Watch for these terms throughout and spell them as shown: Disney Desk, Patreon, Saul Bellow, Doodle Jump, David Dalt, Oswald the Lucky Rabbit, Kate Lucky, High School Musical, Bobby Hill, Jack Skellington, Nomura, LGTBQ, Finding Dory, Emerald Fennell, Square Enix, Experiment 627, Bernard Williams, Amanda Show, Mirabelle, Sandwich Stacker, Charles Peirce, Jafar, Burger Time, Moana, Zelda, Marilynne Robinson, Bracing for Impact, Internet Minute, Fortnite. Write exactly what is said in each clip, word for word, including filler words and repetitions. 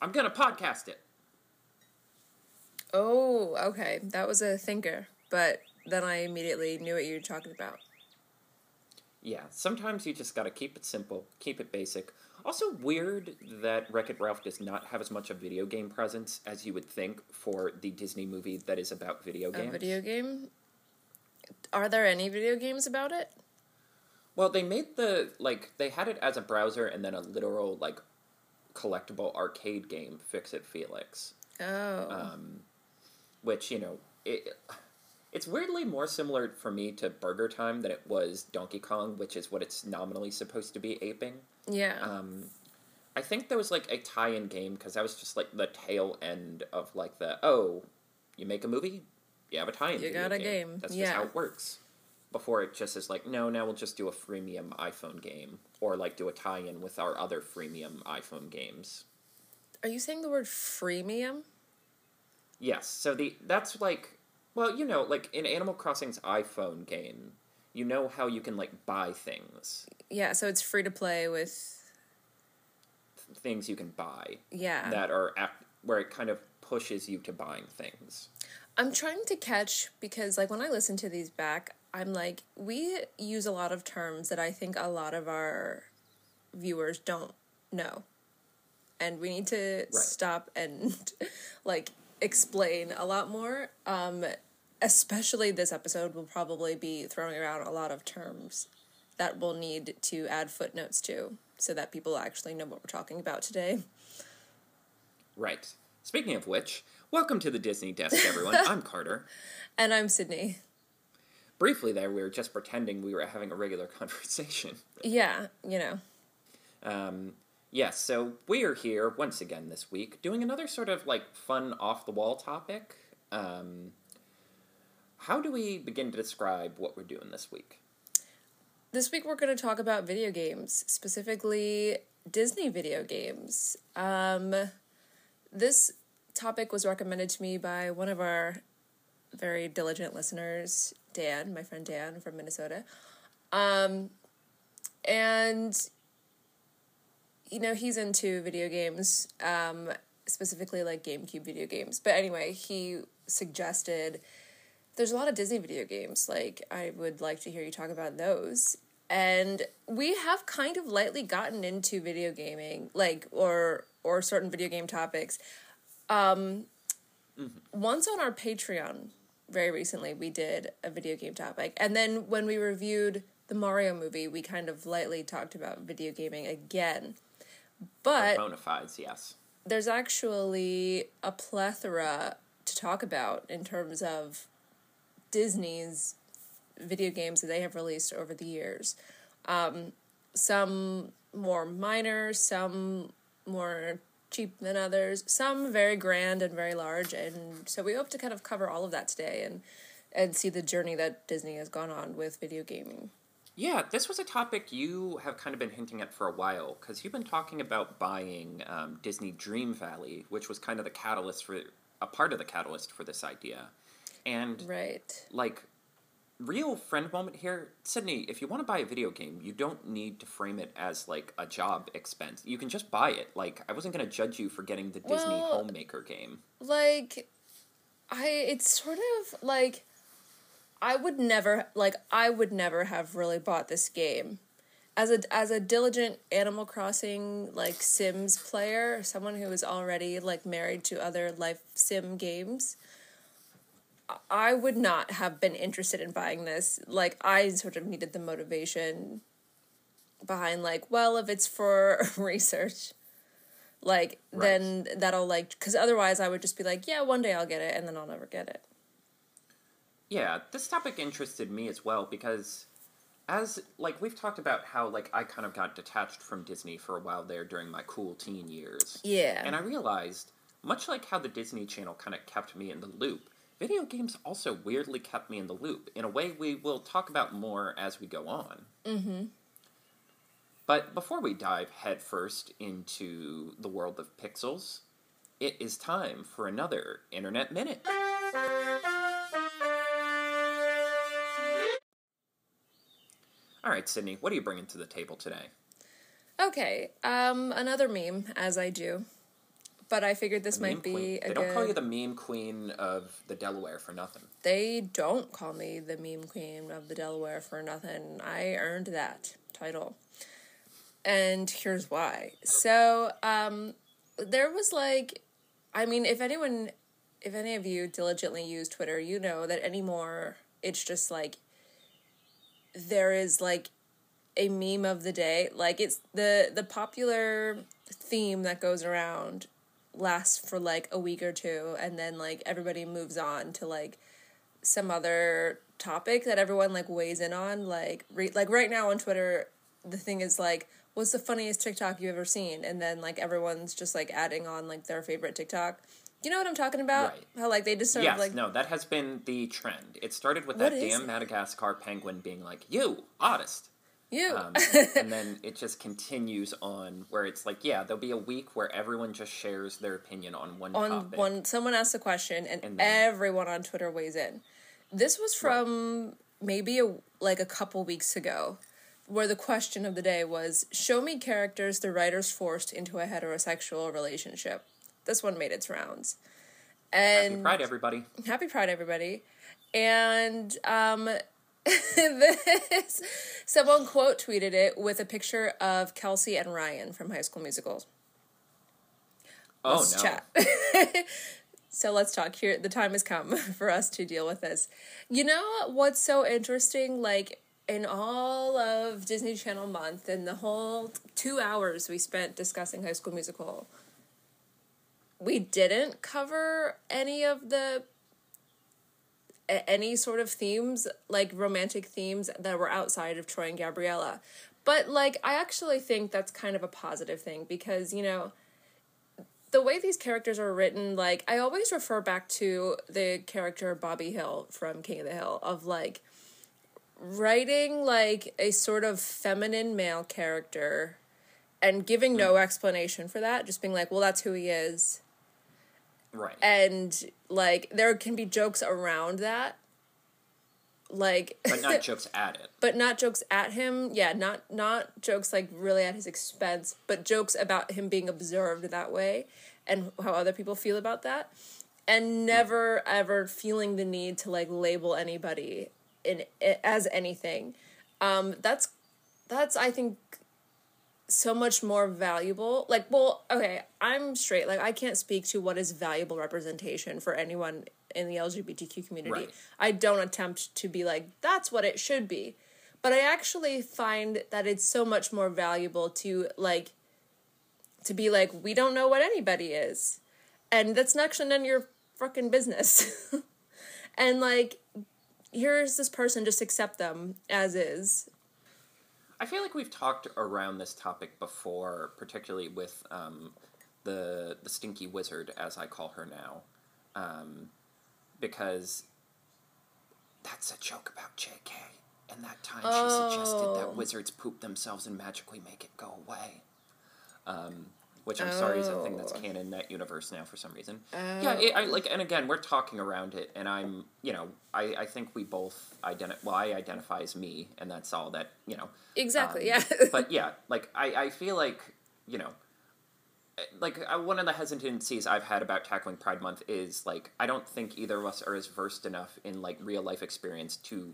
I'm going to podcast it. Oh, okay. That was a thinker, but then I immediately knew what you were talking about. Yeah, sometimes you just got to keep it simple, keep it basic. Also weird that Wreck-It Ralph does not have as much a video game presence as you would think for the Disney movie that is about video games. A video game? Are there any video games about it? Well, they made the, like, they had it as a browser and then a literal, like, collectible arcade game, Fix It Felix. Oh. Um, which, you know, it... It's weirdly more similar for me to Burger Time than it was Donkey Kong, which is what it's nominally supposed to be aping. Yeah. Um, I think there was, like, a tie-in game, because that was just, like, the tail end of, like, the, oh, you make a movie? You have a tie-in You got a game. game. That's yeah. just how it works. Before it just is like, no, now we'll just do a freemium iPhone game, or, like, do a tie-in with our other freemium iPhone games. Are you saying the word freemium? Yes. So the that's, like... Well, you know, like, in Animal Crossing's iPhone game, you know how you can, like, buy things. Yeah, so it's free to play with... Th- things you can buy. Yeah. That are... Ap- where it kind of pushes you to buying things. I'm trying to catch, because, like, when I listen to these back, I'm like, we use a lot of terms that I think a lot of our viewers don't know. And we need to right. stop and, like, explain a lot more, um... Especially this episode will probably be throwing around a lot of terms that we'll need to add footnotes to so that people actually know what we're talking about today. Right. Speaking of which, welcome to the Disney Desk, everyone. I'm Carter. And I'm Sydney. Briefly there, we were just pretending we were having a regular conversation. Yeah, you know. Um... Yes, so we are here once again this week doing another sort of, like, fun off-the-wall topic. Um, how do we begin to describe what we're doing this week? This week we're going to talk about video games, specifically Disney video games. Um, this topic was recommended to me by one of our very diligent listeners, Dan, my friend Dan from Minnesota. Um, and... You know, he's into video games, um, specifically, like, GameCube video games. But anyway, he suggested there's a lot of Disney video games. Like, I would like to hear you talk about those. And we have kind of lightly gotten into video gaming, like, or or certain video game topics. Um, mm-hmm. Once on our Patreon, very recently, we did a video game topic. And then when we reviewed the Mario movie, we kind of lightly talked about video gaming again. But bona fides, yes. There's actually a plethora to talk about in terms of Disney's video games that they have released over the years. Um, some more minor, some more cheap than others, some very grand and very large. And so we hope to kind of cover all of that today and, and see the journey that Disney has gone on with video gaming. Yeah, this was a topic you have kind of been hinting at for a while, because you've been talking about buying um, Disney Dream Valley, which was kind of the catalyst for, a part of the catalyst for this idea. And, right. like, real friend moment here, Sydney, if you want to buy a video game, you don't need to frame it as, like, a job expense. You can just buy it. Like, I wasn't going to judge you for getting the well, Disney Homemaker game. Like, I, it's sort of, like... I would never, like, I would never have really bought this game. As a as a diligent Animal Crossing, like, Sims player, someone who is already, like, married to other life sim games, I would not have been interested in buying this. Like, I sort of needed the motivation behind, like, well, if it's for research, like, right. then that'll, like, because otherwise I would just be like, yeah, one day I'll get it, and then I'll never get it. Yeah, this topic interested me as well because, as, like, we've talked about how, like, I kind of got detached from Disney for a while there during my cool teen years. Yeah. And I realized, much like how the Disney Channel kind of kept me in the loop, video games also weirdly kept me in the loop, in a way we will talk about more as we go on. Mm-hmm. But before we dive headfirst into the world of pixels, it is time for another Internet Minute. All right, Sydney, what are you bringing to the table today? Okay, um, another meme, as I do. But I figured this might be queen. a They don't good... call you the meme queen of the Delaware for nothing. They don't call me the meme queen of the Delaware for nothing. I earned that title. And here's why. So, um, there was like... I mean, if anyone... If any of you diligently use Twitter, you know that anymore it's just like... There is like... a meme of the day. Like, it's the the popular theme that goes around lasts for like a week or two, and then like everybody moves on to like some other topic that everyone like weighs in on. Like re- like right now on Twitter, the thing is like, what's the funniest TikTok you've ever seen? And then like everyone's just like adding on like their favorite TikTok. You know what I'm talking about? Right. How, like, they just sort yes, of, like... Yes, no, that has been the trend. It started with that damn it? Madagascar penguin being like, you, oddest. You. um, and then it just continues on where it's like, yeah, there'll be a week where everyone just shares their opinion on one on topic. One, someone asks a question, and, and then, everyone on Twitter weighs in. This was from right. maybe a, like a couple weeks ago, where the question of the day was, show me characters the writers forced into a heterosexual relationship. This one made its rounds. And happy Pride, everybody. Happy Pride, everybody. And... um. this someone quote tweeted it with a picture of Kelsey and Ryan from High School Musical. Oh, let's no. chat. So let's talk here. The time has come for us to deal with this. You know what's so interesting? Like, in all of Disney Channel month and the whole two hours we spent discussing High School Musical, we didn't cover any of the any sort of themes, like romantic themes that were outside of Troy and Gabriella. But, like, I actually think that's kind of a positive thing because, you know, the way these characters are written, like, I always refer back to the character Bobby Hill from King of the Hill of, like, writing, like, a sort of feminine male character and giving no explanation for that, just being like, well, that's who he is. Right. And, like, there can be jokes around that. Like... But not jokes at it. But not jokes at him. Yeah, not not jokes, like, really at his expense, but jokes about him being observed that way and how other people feel about that. And never, yeah. ever feeling the need to, like, label anybody in as anything. Um, that's, that's, I think... so much more valuable. Like, well, okay, I'm straight. Like, I can't speak to what is valuable representation for anyone in the L G B T Q community. Right. I don't attempt to be like, that's what it should be. But I actually find that it's so much more valuable to, like, to be like, we don't know what anybody is. And that's actually none of your fucking business. And, like, here's this person, just accept them as is. I feel like we've talked around this topic before, particularly with um, the the Stinky Wizard, as I call her now, um, because that's a joke about J K, and that time oh. she suggested that wizards poop themselves and magically make it go away, um, which I'm oh. sorry is a thing that's canon in that universe now for some reason. Oh. Yeah, it, I like, and again, we're talking around it, and I'm, you know, I, I think we both identify, well, I identify as me, and that's all that, you know. Exactly, um, yeah. But yeah, like, I, I feel like, you know, like, I, one of the hesitancies I've had about tackling Pride Month is, like, I don't think either of us are as versed enough in, like, real-life experience to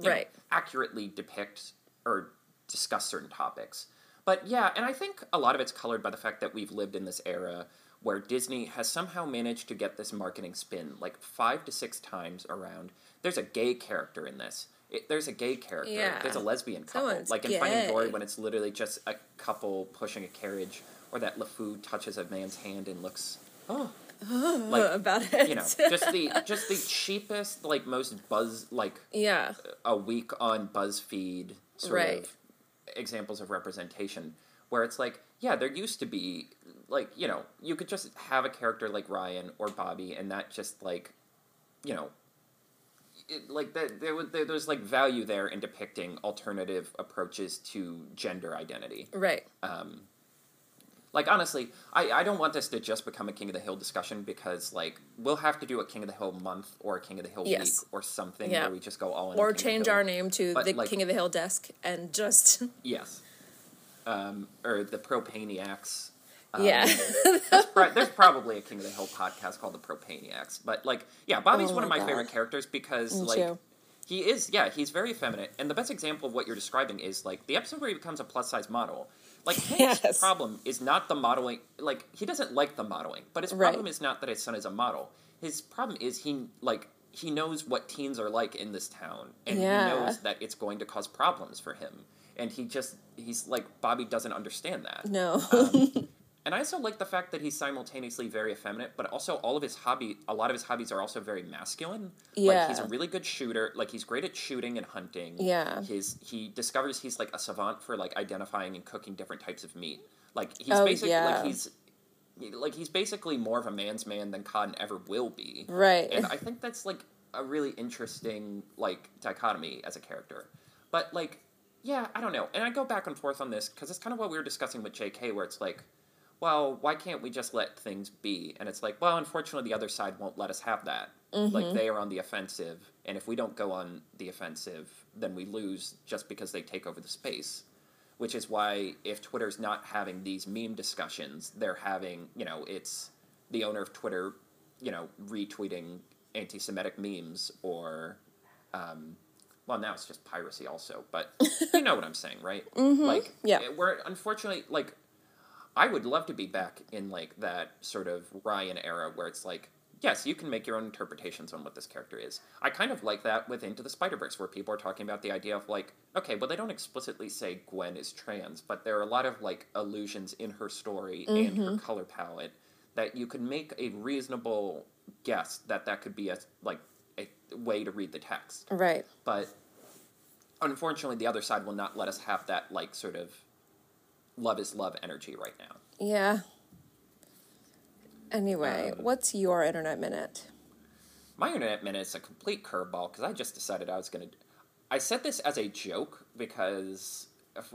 right. know, accurately depict or discuss certain topics. But yeah, and I think a lot of it's colored by the fact that we've lived in this era where Disney has somehow managed to get this marketing spin like five to six times around. There's a gay character in this. It, there's a gay character. Yeah. There's a lesbian couple. Someone's like in gay. Finding Dory, when it's literally just a couple pushing a carriage, or that LeFou touches a man's hand and looks, oh, oh like, about it. You know, just the just the cheapest, like most buzz, like yeah. a week on BuzzFeed sort right. of. Examples of representation where it's like, yeah, there used to be, like, you know, you could just have a character like Ryan or Bobby, and that just, like, you know, it, like, that there was there, there's like value there in depicting alternative approaches to gender identity, right? Um, like, honestly, I I don't want this to just become a King of the Hill discussion, because, like, we'll have to do a King of the Hill month or a King of the Hill yes. week or something yeah. where we just go all in. Or change our name to but the like, King of the Hill desk and just... Yes. Um, or the Propaniacs. Um, yeah. there's, pro- there's probably a King of the Hill podcast called The Propaniacs. But, like, yeah, Bobby's oh one of my God. favorite characters because, Me like, too. he is, yeah, he's very effeminate. And the best example of what you're describing is, like, the episode where he becomes a plus-size model. Like, his yes. problem is not the modeling. Like, he doesn't like the modeling. But his problem right. is not that his son is a model. His problem is he, like... he knows what teens are like in this town, and yeah. he knows that it's going to cause problems for him. And he just, he's like, Bobby doesn't understand that. No. um, and I also like the fact that he's simultaneously very effeminate, but also all of his hobby, a lot of his hobbies are also very masculine. Yeah. Like, he's a really good shooter. Like, he's great at shooting and hunting. Yeah. His, he discovers he's, like, a savant for, like, identifying and cooking different types of meat. Like, he's oh, basically, yeah. like, he's... like, he's basically more of a man's man than Cotton ever will be. Right. And I think that's, like, a really interesting, like, dichotomy as a character. But, like, yeah, I don't know. And I go back and forth on this, because it's kind of what we were discussing with J K, where it's like, well, why can't we just let things be? And it's like, well, unfortunately, the other side won't let us have that. Mm-hmm. Like, they are on the offensive, and if we don't go on the offensive, then we lose just because they take over the space. Which is why if Twitter's not having these meme discussions, they're having, you know, it's the owner of Twitter, you know, retweeting anti-Semitic memes or, um, well, now it's just piracy also, but you know what I'm saying, right? Mm-hmm. Like, yeah. we're unfortunately, like, I would love to be back in, like, that sort of Ryan era where it's like, yes, you can make your own interpretations on what this character is. I kind of like that with Into the Spider-Verse, where people are talking about the idea of, like, okay, well, they don't explicitly say Gwen is trans, but there are a lot of, like, allusions in her story mm-hmm. and her color palette that you could make a reasonable guess that that could be, a like, a way to read the text. Right. But, unfortunately, the other side will not let us have that, like, sort of love is love energy right now. Yeah. Anyway, um, what's your Internet Minute? My Internet Minute is a complete curveball, because I just decided I was going to... I said this as a joke, because,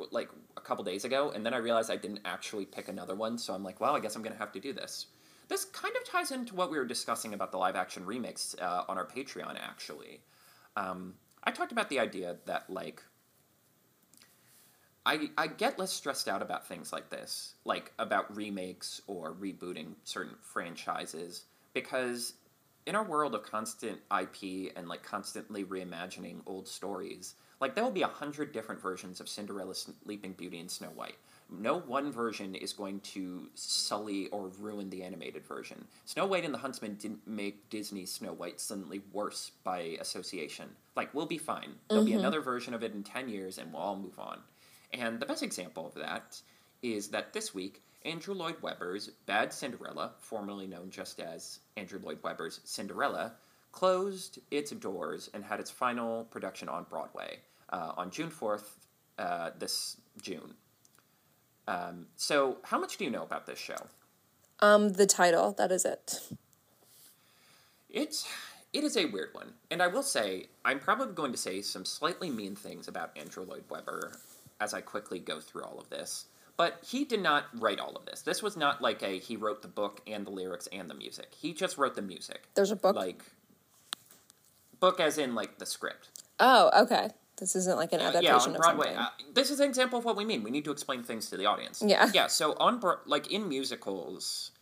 like, a couple days ago, and then I realized I didn't actually pick another one, so I'm like, well, I guess I'm going to have to do this. This kind of ties into what we were discussing about the live-action remix uh, on our Patreon, actually. Um, I talked about the idea that, like... I, I get less stressed out about things like this, like about remakes or rebooting certain franchises, because in our world of constant I P and, like, constantly reimagining old stories, like, there will be a hundred different versions of Cinderella, Sleeping Beauty, and Snow White. No one version is going to sully or ruin the animated version. Snow White and the Huntsman didn't make Disney's Snow White suddenly worse by association. Like, we'll be fine. There'll mm-hmm. be another version of it in ten years, and we'll all move on. And the best example of that is that this week, Andrew Lloyd Webber's Bad Cinderella, formerly known just as Andrew Lloyd Webber's Cinderella, closed its doors and had its final production on Broadway uh, on June fourth, uh, this June. Um, so how much do you know about this show? Um, the title, that is it. It's... It is a weird one. And I will say, I'm probably going to say some slightly mean things about Andrew Lloyd Webber as I quickly go through all of this. But he did not write all of this. This was not like a, he wrote the book and the lyrics and the music. He just wrote the music. There's a book? Like, book as in, like, the script. Oh, okay. This isn't like an adaptation uh, yeah, on of Broadway, something. Uh, this is an example of what we mean. We need to explain things to the audience. Yeah. Yeah, so on, like, in musicals,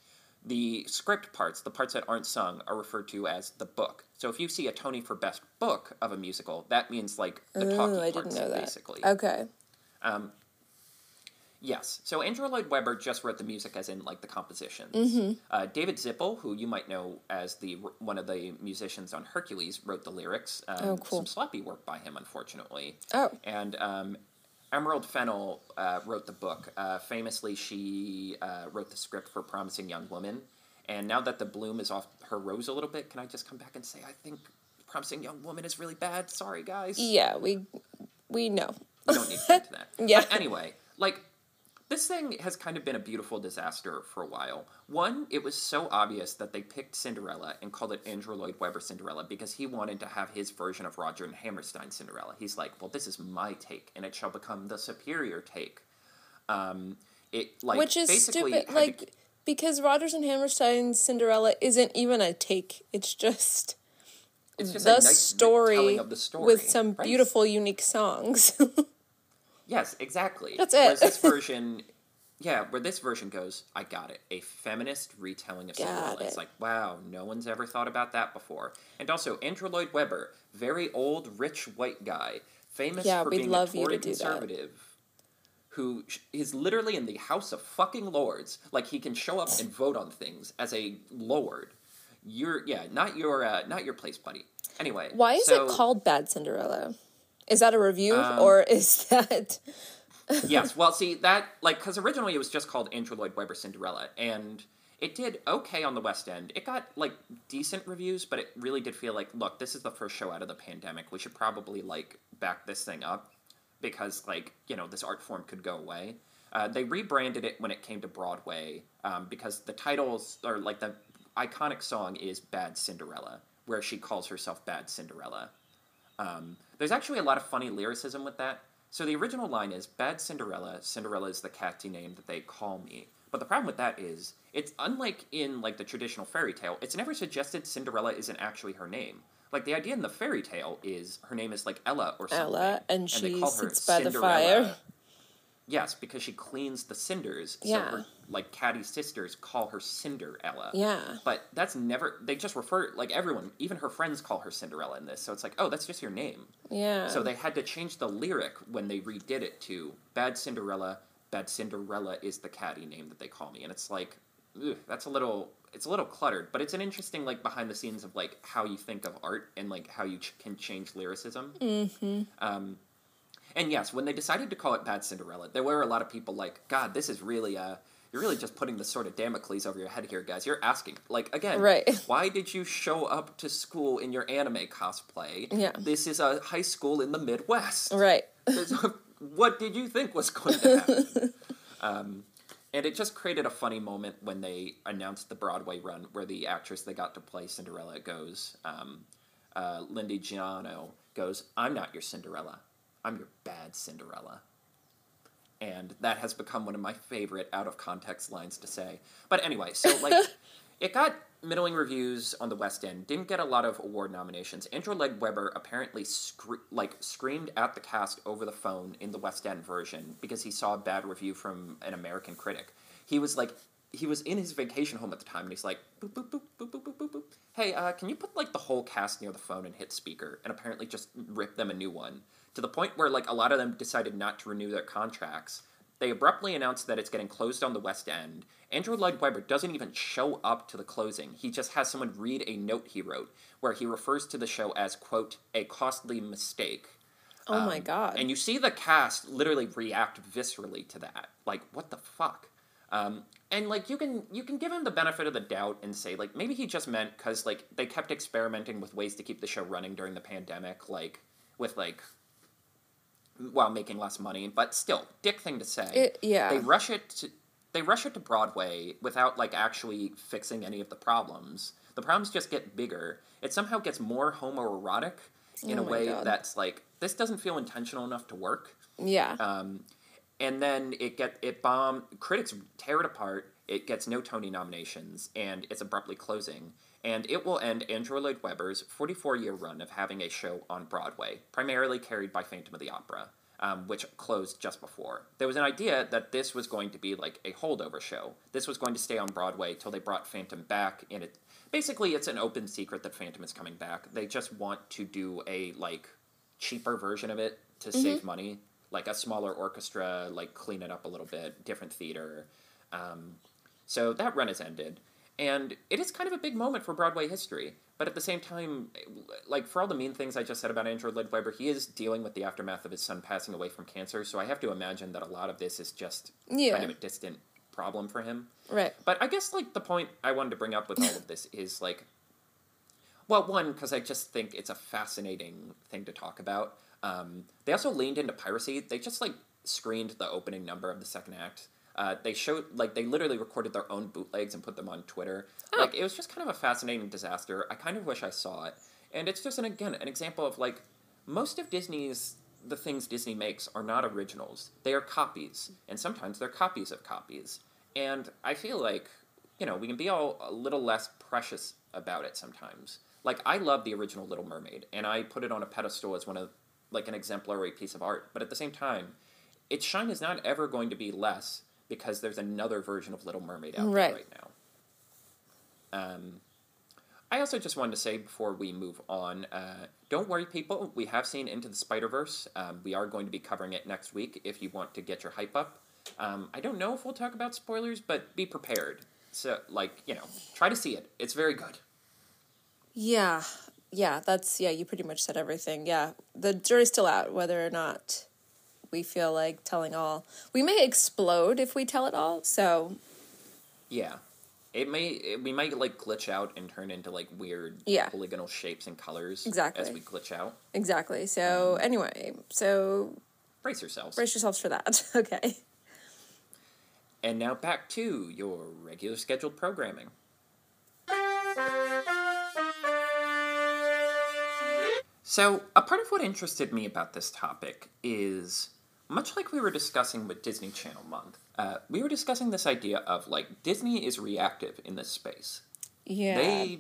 the script parts, the parts that aren't sung, are referred to as the book. So if you see a Tony for Best Book of a musical, that means, like, the Ooh, talking I parts, didn't know that. Basically. Okay. Um, yes, so Andrew Lloyd Webber just wrote the music as in, like, the compositions. Mm-hmm. Uh, David Zippel, who you might know as the one of the musicians on Hercules, wrote the lyrics. Um, oh, cool. Some sloppy work by him, unfortunately. Oh. And um, Emerald Fennell uh, wrote the book. Uh, famously, she uh, wrote the script for Promising Young Woman. And now that the bloom is off her rose a little bit, can I just come back and say I think Promising Young Woman is really bad? Sorry, guys. Yeah, we we know. We don't need to get into that. Yeah. But anyway, like, this thing has kind of been a beautiful disaster for a while. One, it was so obvious that they picked Cinderella and called it Andrew Lloyd Webber Cinderella because he wanted to have his version of Roger and Hammerstein Cinderella. He's like, well, this is my take, and it shall become the superior take. Um, it like Which is basically stupid, like, to... because Roger and Hammerstein's Cinderella isn't even a take. It's just... It's just the, a nice story, of the story with some right? beautiful, unique songs. Yes, exactly. That's it. Whereas this version yeah, where this version goes, I got it. A feminist retelling of Cinderella. It. It's like, wow, no one's ever thought about that before. And also, Andrew Lloyd Webber, very old, rich white guy, famous yeah, for being a Tory conservative, that. who is literally in the House of fucking Lords. Like, he can show up and vote on things as a lord. You're, yeah, not your, uh, not your place, buddy. Anyway. Why is so, it called Bad Cinderella? Is that a review, um, or is that... Yes, well, see, that, like, because originally it was just called Andrew Lloyd Webber Cinderella, and it did okay on the West End. It got, like, decent reviews, but it really did feel like, look, this is the first show out of the pandemic. We should probably, like, back this thing up, because, like, you know, this art form could go away. Uh, they rebranded it when it came to Broadway, um, because the titles, or, like, the iconic song is Bad Cinderella, where she calls herself Bad Cinderella. Um, there's actually a lot of funny lyricism with that. So the original line is, Bad Cinderella, Cinderella is the catty name that they call me. But the problem with that is, it's unlike in, like, the traditional fairy tale, it's never suggested Cinderella isn't actually her name. Like, the idea in the fairy tale is, her name is, like, Ella or something. Ella, and, and she they call her sits by Cinderella. the fire. Yes, because she cleans the cinders, yeah. so her, like, catty sisters call her Cinderella. Yeah. But that's never, they just refer, like, everyone, even her friends call her Cinderella in this, so it's like, oh, that's just your name. Yeah. So they had to change the lyric when they redid it to, Bad Cinderella, Bad Cinderella is the catty name that they call me, and it's like, ugh, that's a little, it's a little cluttered, but it's an interesting, like, behind the scenes of, like, how you think of art and, like, how you ch- can change lyricism. Mm-hmm. Um... And yes, when they decided to call it Bad Cinderella, there were a lot of people like, God, this is really, uh, you're really just putting the sword of Damocles over your head here, guys. You're asking, like, again, right. why did you show up to school in your anime cosplay? Yeah. This is a high school in the Midwest. Right. What did you think was going to happen? um, and it just created a funny moment when they announced the Broadway run where the actress they got to play Cinderella goes, um, uh, Lindy Giano goes, I'm not your Cinderella. I'm your bad Cinderella. And that has become one of my favorite out-of-context lines to say. But anyway, so, like, it got middling reviews on the West End, didn't get a lot of award nominations. Andrew Lloyd Webber apparently, scre- like, screamed at the cast over the phone in the West End version because he saw a bad review from an American critic. He was, like... He was in his vacation home at the time, and he's like, boop, boop, boop, boop, boop, boop, boop, boop. Hey, uh, can you put, like, the whole cast near the phone and hit speaker? And apparently just rip them a new one. To the point where, like, a lot of them decided not to renew their contracts. They abruptly announced that it's getting closed on the West End. Andrew Lloyd Webber doesn't even show up to the closing. He just has someone read a note he wrote, where he refers to the show as, quote, a costly mistake. Oh, um, my God. And you see the cast literally react viscerally to that. Like, what the fuck? Um, and, like, you can you can give him the benefit of the doubt and say, like, maybe he just meant because, like, they kept experimenting with ways to keep the show running during the pandemic, like, with, like, while making less money, but still, dick thing to say. It, yeah. They rush it to, they rush it to Broadway without, like, actually fixing any of the problems. The problems just get bigger. It somehow gets more homoerotic in oh a way God. that's, like, this doesn't feel intentional enough to work. Yeah. Um... And then it get it bombed, critics tear it apart, it gets no Tony nominations, and it's abruptly closing. And it will end Andrew Lloyd Webber's forty-four-year run of having a show on Broadway, primarily carried by Phantom of the Opera, um, which closed just before. There was an idea that this was going to be like a holdover show. This was going to stay on Broadway till they brought Phantom back, and it basically it's an open secret that Phantom is coming back. They just want to do a like cheaper version of it to mm-hmm. save money. Like, a smaller orchestra, like, clean it up a little bit, different theater. Um, so that run has ended. And it is kind of a big moment for Broadway history. But at the same time, like, for all the mean things I just said about Andrew Lloyd Webber, he is dealing with the aftermath of his son passing away from cancer, so I have to imagine that a lot of this is just yeah. kind of a distant problem for him. Right. But I guess, like, the point I wanted to bring up with all of this is, like, well, one, because I just think it's a fascinating thing to talk about. Um, they also leaned into piracy. They just, like, screened the opening number of the second act. Uh, they showed, like, they literally recorded their own bootlegs and put them on Twitter. Oh. Like, it was just kind of a fascinating disaster. I kind of wish I saw it. And it's just, an, again, an example of, like, most of Disney's, the things Disney makes are not originals. They are copies. And sometimes they're copies of copies. And I feel like, you know, we can be all a little less precious about it sometimes. Like, I love the original Little Mermaid. And I put it on a pedestal as one of like an exemplary piece of art, but at the same time, its shine is not ever going to be less because there's another version of Little Mermaid out right. there right now. Um, I also just wanted to say before we move on, uh, don't worry, people. We have seen Into the Spider-Verse. Um, we are going to be covering it next week if you want to get your hype up. Um, I don't know if we'll talk about spoilers, but be prepared. So, like, you know, try to see it. It's very good. Yeah. Yeah, that's, yeah, you pretty much said everything. Yeah, the jury's still out whether or not we feel like telling all. We may explode if we tell it all, so. Yeah. It may, it, we might, like, glitch out and turn into, like, weird yeah. polygonal shapes and colors. Exactly. As we glitch out. Exactly. So, um, anyway, so. Brace yourselves. Brace yourselves for that. Okay. And now back to your regular scheduled programming. So, a part of what interested me about this topic is, much like we were discussing with Disney Channel Month, uh, we were discussing this idea of, like, Disney is reactive in this space. Yeah. They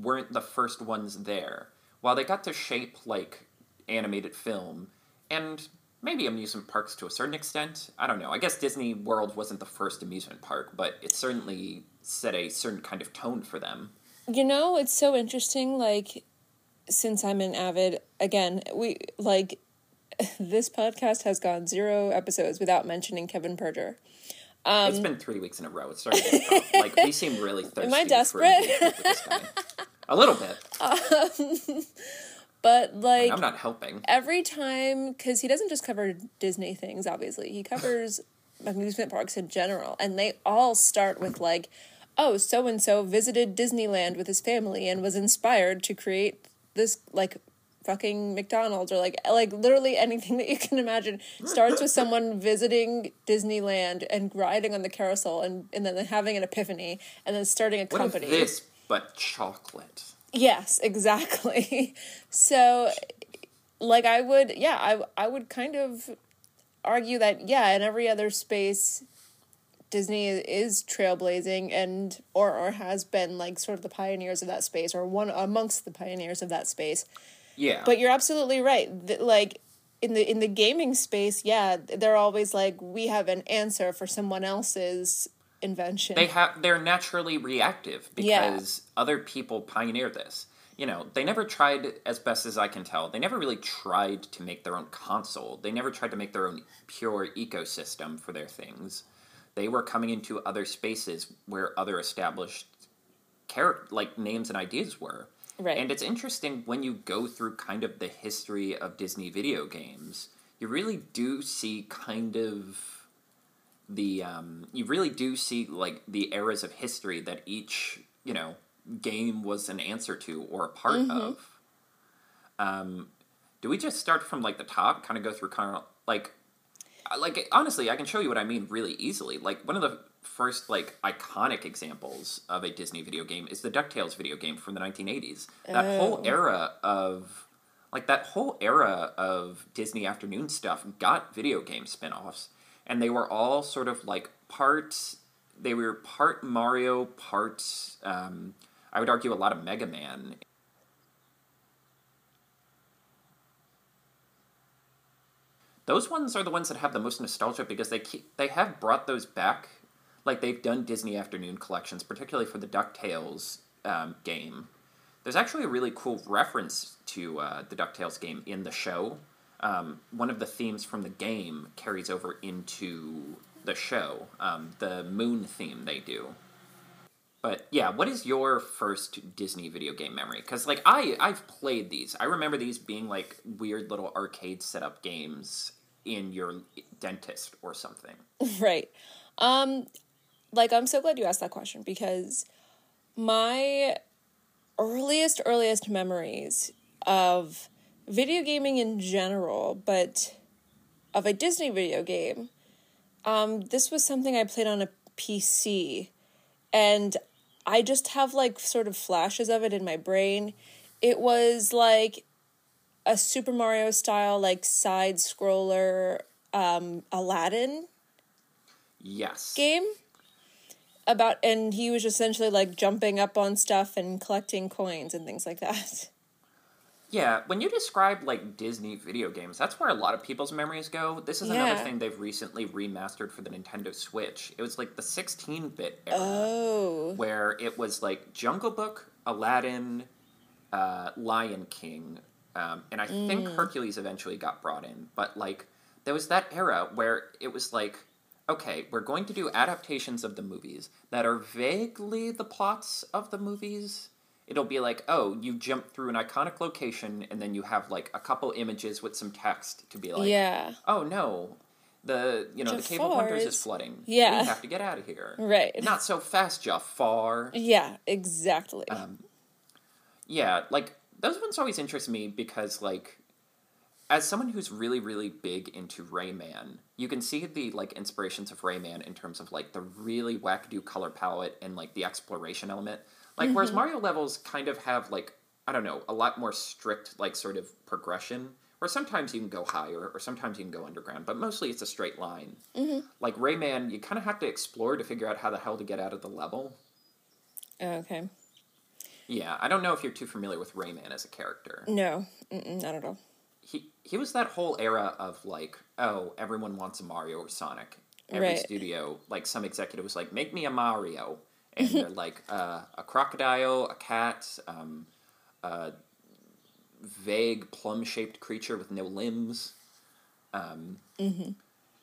weren't the first ones there. While they got to shape, like, animated film, and maybe amusement parks to a certain extent. I don't know. I guess Disney World wasn't the first amusement park, but it certainly set a certain kind of tone for them. You know, it's so interesting, like, since I'm an avid, again, we, like, this podcast has gone zero episodes without mentioning Kevin Perger. Um, it's been three weeks in a row. It's starting to get rough. Like, we seem really thirsty. Am I desperate? For this guy. A little bit. Um... But, like, I'm not helping. Every time, because he doesn't just cover Disney things, obviously. He covers amusement parks in general. And they all start with, like, oh, so-and-so visited Disneyland with his family and was inspired to create this, like, fucking McDonald's or, like, like literally anything that you can imagine starts with someone visiting Disneyland and riding on the carousel and, and then having an epiphany and then starting a company. What is this but chocolate? Yes, exactly. So, like, I would, yeah, I I would kind of argue that, yeah, in every other space, Disney is trailblazing and, or, or has been, like, sort of the pioneers of that space, or one amongst the pioneers of that space. Yeah. But you're absolutely right. Like, in the in the gaming space, yeah, they're always like, we have an answer for someone else's invention. They have they're naturally reactive because yeah. other people pioneer this. You know, they never tried, as best as I can tell, they never really tried to make their own console. They never tried to make their own pure ecosystem for their things. They were coming into other spaces where other established character, like, names and ideas were. Right. And it's interesting when you go through kind of the history of Disney video games, you really do see kind of The um, you really do see, like, the eras of history that each, you know, game was an answer to or a part mm-hmm. of. Um, do we just start from, like, the top, kind of go through, kind of, like, like, honestly, I can show you what I mean really easily. Like, one of the first, like, iconic examples of a Disney video game is the DuckTales video game from the nineteen eighties. That oh. whole era of, like, that whole era of Disney Afternoon stuff got video game spinoffs. And they were all sort of, like, part... They were part Mario, part... Um, I would argue a lot of Mega Man. Those ones are the ones that have the most nostalgia because they keep, they have brought those back. Like, they've done Disney Afternoon collections, particularly for the DuckTales um, game. There's actually a really cool reference to uh, the DuckTales game in the show. Um, one of the themes from the game carries over into the show, um, the moon theme they do. But, yeah, what is your first Disney video game memory? Because, like, I, I've played these. I remember these being, like, weird little arcade setup games in your dentist or something. Right. Um, like, I'm so glad you asked that question, because my earliest, earliest memories of video gaming in general, but of a Disney video game, um, this was something I played on a P C, and I just have, like, sort of flashes of it in my brain. It was, like, a Super Mario-style, like, side-scroller um, Aladdin yes. game. About, and he was essentially, like, jumping up on stuff and collecting coins and things like that. Yeah, when you describe, like, Disney video games, that's where a lot of people's memories go. This is yeah. another thing they've recently remastered for the Nintendo Switch. It was, like, the sixteen-bit era. Oh. Where it was, like, Jungle Book, Aladdin, uh, Lion King, um, and I mm. think Hercules eventually got brought in. But, like, there was that era where it was, like, okay, we're going to do adaptations of the movies that are vaguely the plots of the movies. It'll be like, oh, you jump through an iconic location, and then you have, like, a couple images with some text to be like, yeah. oh, no, the, you know, Jafar the Cave of Wonders is, is flooding. Yeah. We have to get out of here. Right. Not so fast, Jafar. Yeah, exactly. Um, yeah, like, those ones always interest me because, like, as someone who's really, really big into Rayman, you can see the, like, inspirations of Rayman in terms of, like, the really wackadoo color palette and, like, the exploration element. Like, whereas mm-hmm. Mario levels kind of have, like, I don't know, a lot more strict, like, sort of progression. Where sometimes you can go higher, or sometimes you can go underground, but mostly it's a straight line. Mm-hmm. Like, Rayman, you kind of have to explore to figure out how the hell to get out of the level. Okay. Yeah, I don't know if you're too familiar with Rayman as a character. No, Mm-mm, not at all. He, he was that whole era of, like, oh, everyone wants a Mario or Sonic. Every right. studio, like, some executive was like, make me a Mario. And they're like uh, a crocodile, a cat, um, a vague plum-shaped creature with no limbs. Um, mm-hmm.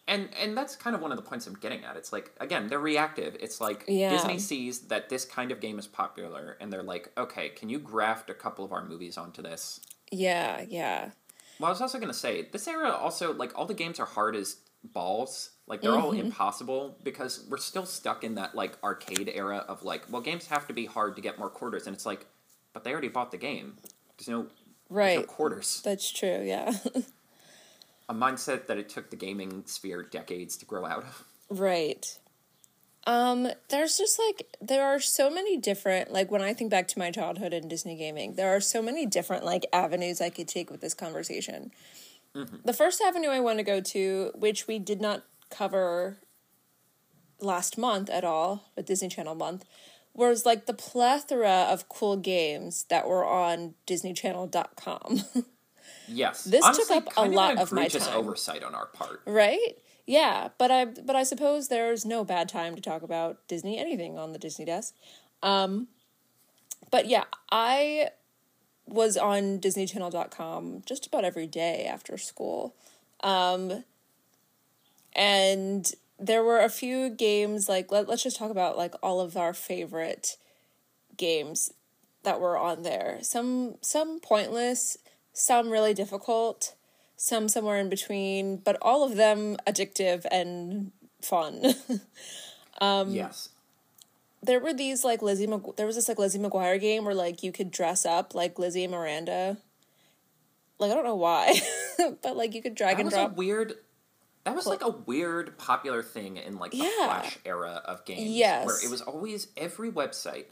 And and that's kind of one of the points I'm getting at. It's like, again, they're reactive. It's like yeah. Disney sees that this kind of game is popular, and they're like, okay, can you graft a couple of our movies onto this? Yeah, yeah. Well, I was also going to say, this era also, like, all the games are hard as balls. Like, they're mm-hmm. all impossible because we're still stuck in that, like, arcade era of, like, well, games have to be hard to get more quarters. And it's like, but they already bought the game. There's no, right. there's no quarters. That's true, yeah. A mindset that it took the gaming sphere decades to grow out of. Right. Um, there's just, like, there are so many different, like, when I think back to my childhood in Disney gaming, there are so many different, like, avenues I could take with this conversation. Mm-hmm. The first avenue I want to go to, which we did not cover last month at all with Disney Channel month, was like the plethora of cool games that were on disney channel dot com. Yes. This honestly, took up a lot of my time. Just oversight on our part. Right? Yeah, but I but I suppose there's no bad time to talk about Disney anything on the Disney Desk. Um but yeah, I was on disney channel dot com just about every day after school. Um And there were a few games, like, let, let's just talk about, like, all of our favorite games that were on there. Some some pointless, some really difficult, some somewhere in between, but all of them addictive and fun. um, yes. There were these, like, Lizzie, Mag- there was this, like, Lizzie McGuire game where, like, you could dress up like Lizzie and Miranda. Like, I don't know why, but, like, you could drag that and drop. That was a weird... That was, like, a weird popular thing in, like, the yeah. Flash era of games. Yes. Where it was always every website.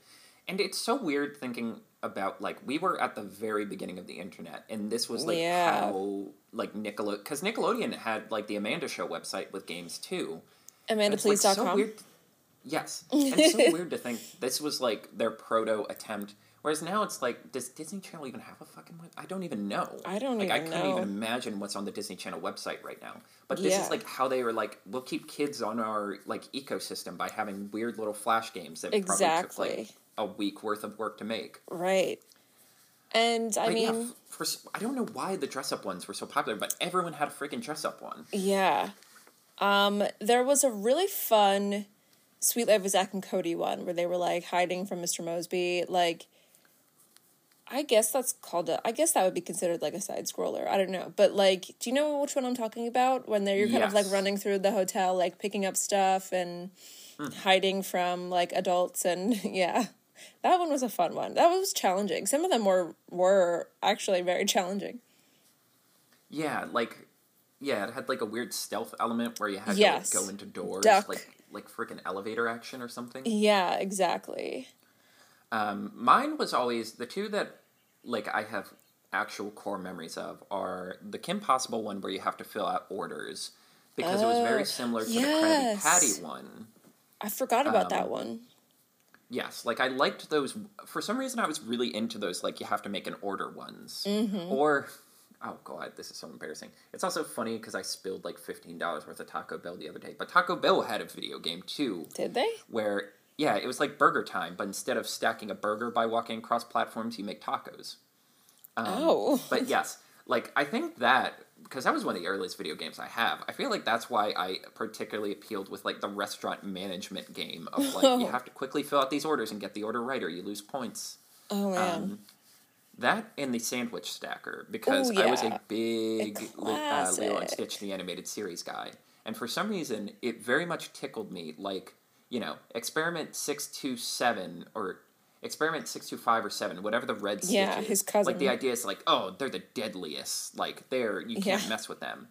And it's so weird thinking about, like, we were at the very beginning of the internet. And this was, like, yeah. how, like, Nickelodeon... Because Nickelodeon had, like, the Amanda Show website with games, too. amanda please dot com. Like, so weird... Yes. And it's so weird to think this was, like, their proto-attempt. Whereas now it's like, does Disney Channel even have a fucking website? I don't even know. I don't like, even know. Like, I couldn't know. even imagine what's on the Disney Channel website right now. But this yeah. is, like, how they were like, we'll keep kids on our, like, ecosystem by having weird little Flash games that exactly. probably took, like, a week worth of work to make. Right. And, I but, mean... Yeah, for, I don't know why the dress-up ones were so popular, but everyone had a freaking dress-up one. Yeah. Um, there was a really fun Sweet Life of Zack and Cody one where they were, like, hiding from Mister Mosby, like... I guess that's called a... I guess that would be considered, like, a side-scroller. I don't know. But, like, do you know which one I'm talking about? When they're, you're yes. kind of, like, running through the hotel, like, picking up stuff and mm. hiding from, like, adults and... Yeah. That one was a fun one. That was challenging. Some of them were, were actually very challenging. Yeah, like... Yeah, it had, like, a weird stealth element where you had yes. to, like, go into doors. Duck. Like, like freaking elevator action or something. Yeah, exactly. Um, mine was always... The two that... like, I have actual core memories of are the Kim Possible one where you have to fill out orders because oh, it was very similar to yes. the Krabby Patty one. I forgot about um, that one. Yes, like I liked those. For some reason, I was really into those, like, you have to make an order ones. Mm-hmm. Or, oh god, this is so embarrassing. It's also funny because I spilled like fifteen dollars worth of Taco Bell the other day. But Taco Bell had a video game too. Did they? Where, yeah, it was like Burger Time, but instead of stacking a burger by walking across platforms, you make tacos. Um, oh. But yes, like I think that, because that was one of the earliest video games I have, I feel like that's why I particularly appealed with, like, the restaurant management game of, like, oh. you have to quickly fill out these orders and get the order right or you lose points. Oh, man. Um, that and the Sandwich Stacker, because Ooh, yeah. I was a big a uh, Lilo and Stitch, the animated series guy. And for some reason, it very much tickled me, like, you know, experiment six two seven or... Experiment six two five or seven, whatever the red stitch yeah, is. Yeah, his cousin. Like, the idea is, like, oh, they're the deadliest. Like, they're, you can't yeah. mess with them.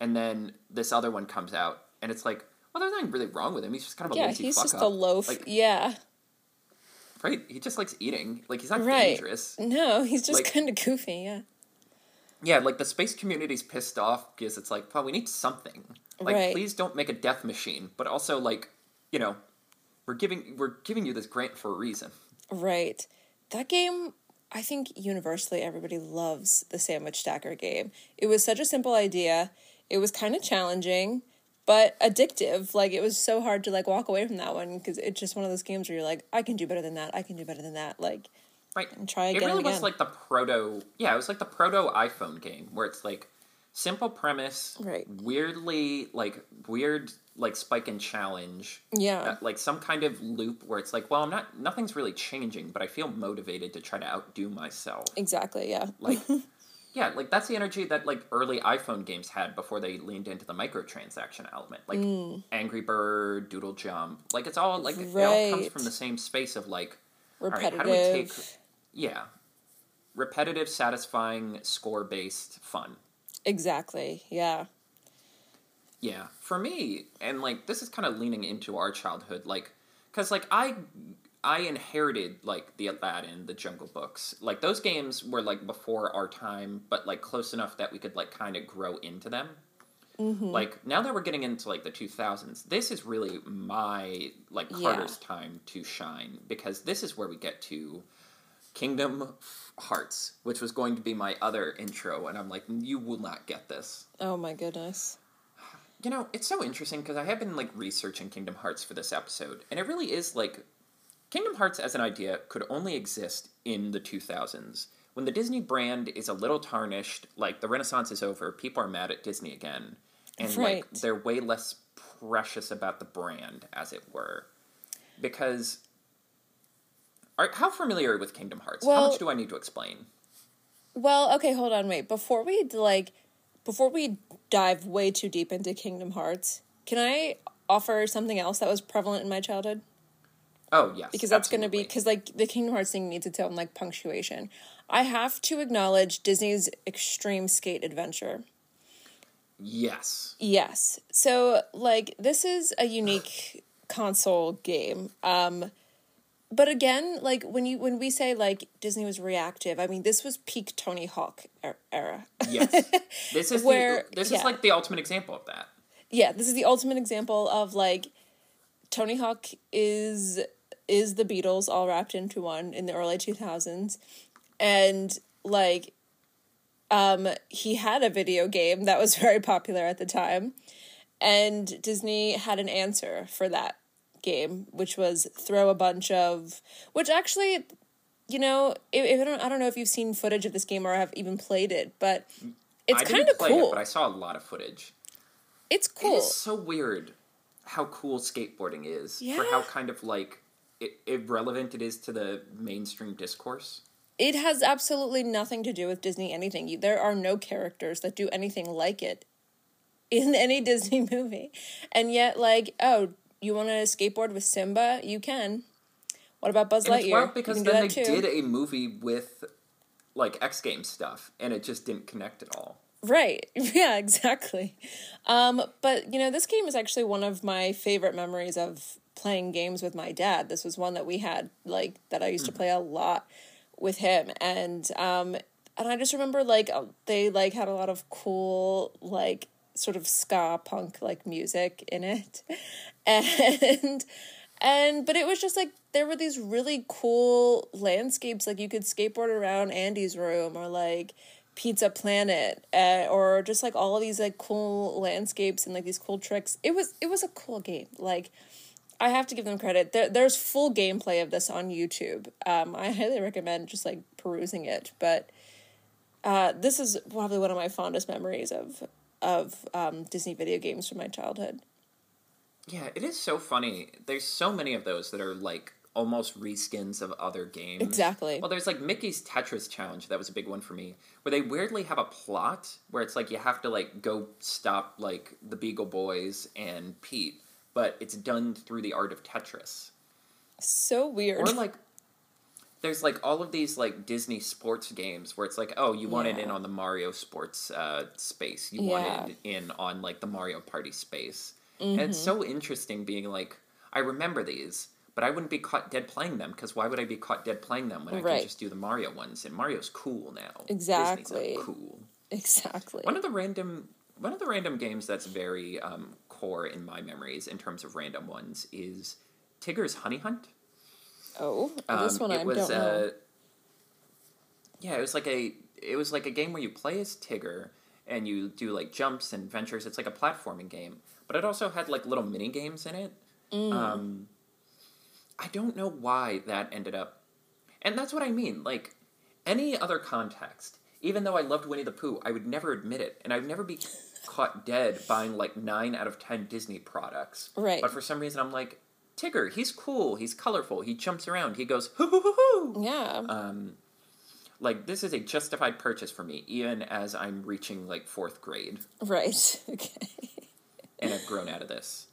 And then this other one comes out, and it's like, well, there's nothing really wrong with him. He's just kind of a yeah, lazy fuck-up. Yeah, he's just up. a loaf. Like, yeah. Right? He just likes eating. Like, he's not right. dangerous. No, he's just like, kind of goofy, yeah. Yeah, like, the space community's pissed off because it's like, well, we need something. Like, right. please don't make a death machine. But also, like, you know, we're giving we're giving you this grant for a reason. Right. That game, I think universally everybody loves the Sandwich Stacker game. It was such a simple idea. It was kind of challenging, but addictive. Like, it was so hard to, like, walk away from that one because it's just one of those games where you're like, I can do better than that. I can do better than that. Like, right. and try again. It really again. was like the proto, yeah, it was like the proto iPhone game where it's like simple premise, right. weirdly, like, weird... like, spike and challenge. Yeah. That, like, some kind of loop where it's like, well, I'm not, nothing's really changing, but I feel motivated to try to outdo myself. Exactly, yeah. Like, yeah, like, that's the energy that, like, early iPhone games had before they leaned into the microtransaction element. Like, mm. Angry Bird, Doodle Jump. Like, it's all, like, right. it all comes from the same space of, like, repetitive. All right, how do we take, yeah, repetitive, satisfying, score-based fun. Exactly, yeah. Yeah, for me, and, like, this is kind of leaning into our childhood, like, because, like, I I inherited, like, the Aladdin, the Jungle Books. Like, those games were, like, before our time, but, like, close enough that we could, like, kind of grow into them. Mm-hmm. Like, now that we're getting into, like, the two thousands, this is really my, like, Carter's yeah. time to shine, because this is where we get to Kingdom Hearts, which was going to be my other intro, and I'm like, you will not get this. Oh, my goodness. You know, it's so interesting because I have been, like, researching Kingdom Hearts for this episode, and it really is, like, Kingdom Hearts as an idea could only exist in the two thousands. When the Disney brand is a little tarnished, like, the Renaissance is over, people are mad at Disney again, and, right. like, they're way less precious about the brand, as it were. Because, are, how familiar are you with Kingdom Hearts? Well, how much do I need to explain? Well, okay, hold on, wait. Before we, like... Before we dive way too deep into Kingdom Hearts, can I offer something else that was prevalent in my childhood? Oh, yes. Because that's going to be, because, like, the Kingdom Hearts thing needs its own, like, punctuation. I have to acknowledge Disney's extreme skate adventure. Yes. Yes. So, like, this is a unique console game. Um, but again, like, when you when we say, like, Disney was reactive, I mean, this was peak Tony Hawk era. Yes. This is, Where, the, this yeah. is like, the ultimate example of that. Yeah, this is the ultimate example of, like, Tony Hawk is is the Beatles all wrapped into one in the early two thousands. And, like, um, he had a video game that was very popular at the time. And Disney had an answer for that game, which was throw a bunch of, which actually, you know, if, if I don't, I don't know if you've seen footage of this game or have even played it, but it's kind of cool. I didn't play it, but I saw a lot of footage. It's cool. It's so weird how cool skateboarding is, yeah. for how kind of, like, it, irrelevant it is to the mainstream discourse. It has absolutely nothing to do with Disney anything. You, there are no characters that do anything like it in any Disney movie, and yet, like, oh. You want to skateboard with Simba? You can. What about Buzz Lightyear? It's wild because then they did a movie with, like, X Games stuff, and it just didn't connect at all. Right. Yeah, exactly. Um, but, you know, this game is actually one of my favorite memories of playing games with my dad. This was one that we had, like, that I used mm. to play a lot with him. And um, and I just remember, like, they, like, had a lot of cool, like, sort of ska punk, like, music in it. And And, but it was just, like, there were these really cool landscapes, like, you could skateboard around Andy's room, or, like, Pizza Planet, uh, or just, like, all of these, like, cool landscapes and, like, these cool tricks. It was, it was a cool game. Like, I have to give them credit. There, there's full gameplay of this on YouTube. Um, I highly recommend just, like, perusing it, but, uh, this is probably one of my fondest memories of, of, um, Disney video games from my childhood. Yeah, it is so funny. There's so many of those that are, like, almost reskins of other games. Exactly. Well, there's, like, Mickey's Tetris Challenge. That was a big one for me, where they weirdly have a plot where it's, like, you have to, like, go stop, like, the Beagle Boys and Pete, but it's done through the art of Tetris. So weird. Or, like, there's, like, all of these, like, Disney sports games where it's, like, oh, you wanted yeah. in on the Mario sports uh, space. You yeah. wanted in on, like, the Mario Party space. Mm-hmm. And it's so interesting being like, I remember these, but I wouldn't be caught dead playing them, because why would I be caught dead playing them when right. I can just do the Mario ones? And Mario's cool now. Exactly. Disney's not cool. Exactly. One of the random one of the random games that's very um, core in my memories in terms of random ones is Tigger's Honey Hunt. Oh, this um, one I was, don't know. Uh, yeah, it was like a it was like a game where you play as Tigger and you do, like, jumps and ventures. It's like a platforming game. But it also had, like, little mini games in it. Mm. Um, I don't know why that ended up... And that's what I mean. Like, any other context, even though I loved Winnie the Pooh, I would never admit it. And I'd never be caught dead buying, like, nine out of ten Disney products. Right. But for some reason, I'm like, Tigger, he's cool. He's colorful. He jumps around. He goes, hoo, hoo, hoo, hoo. Yeah. Um, like, this is a justified purchase for me, even as I'm reaching, like, fourth grade. Right. Okay. And I've grown out of this.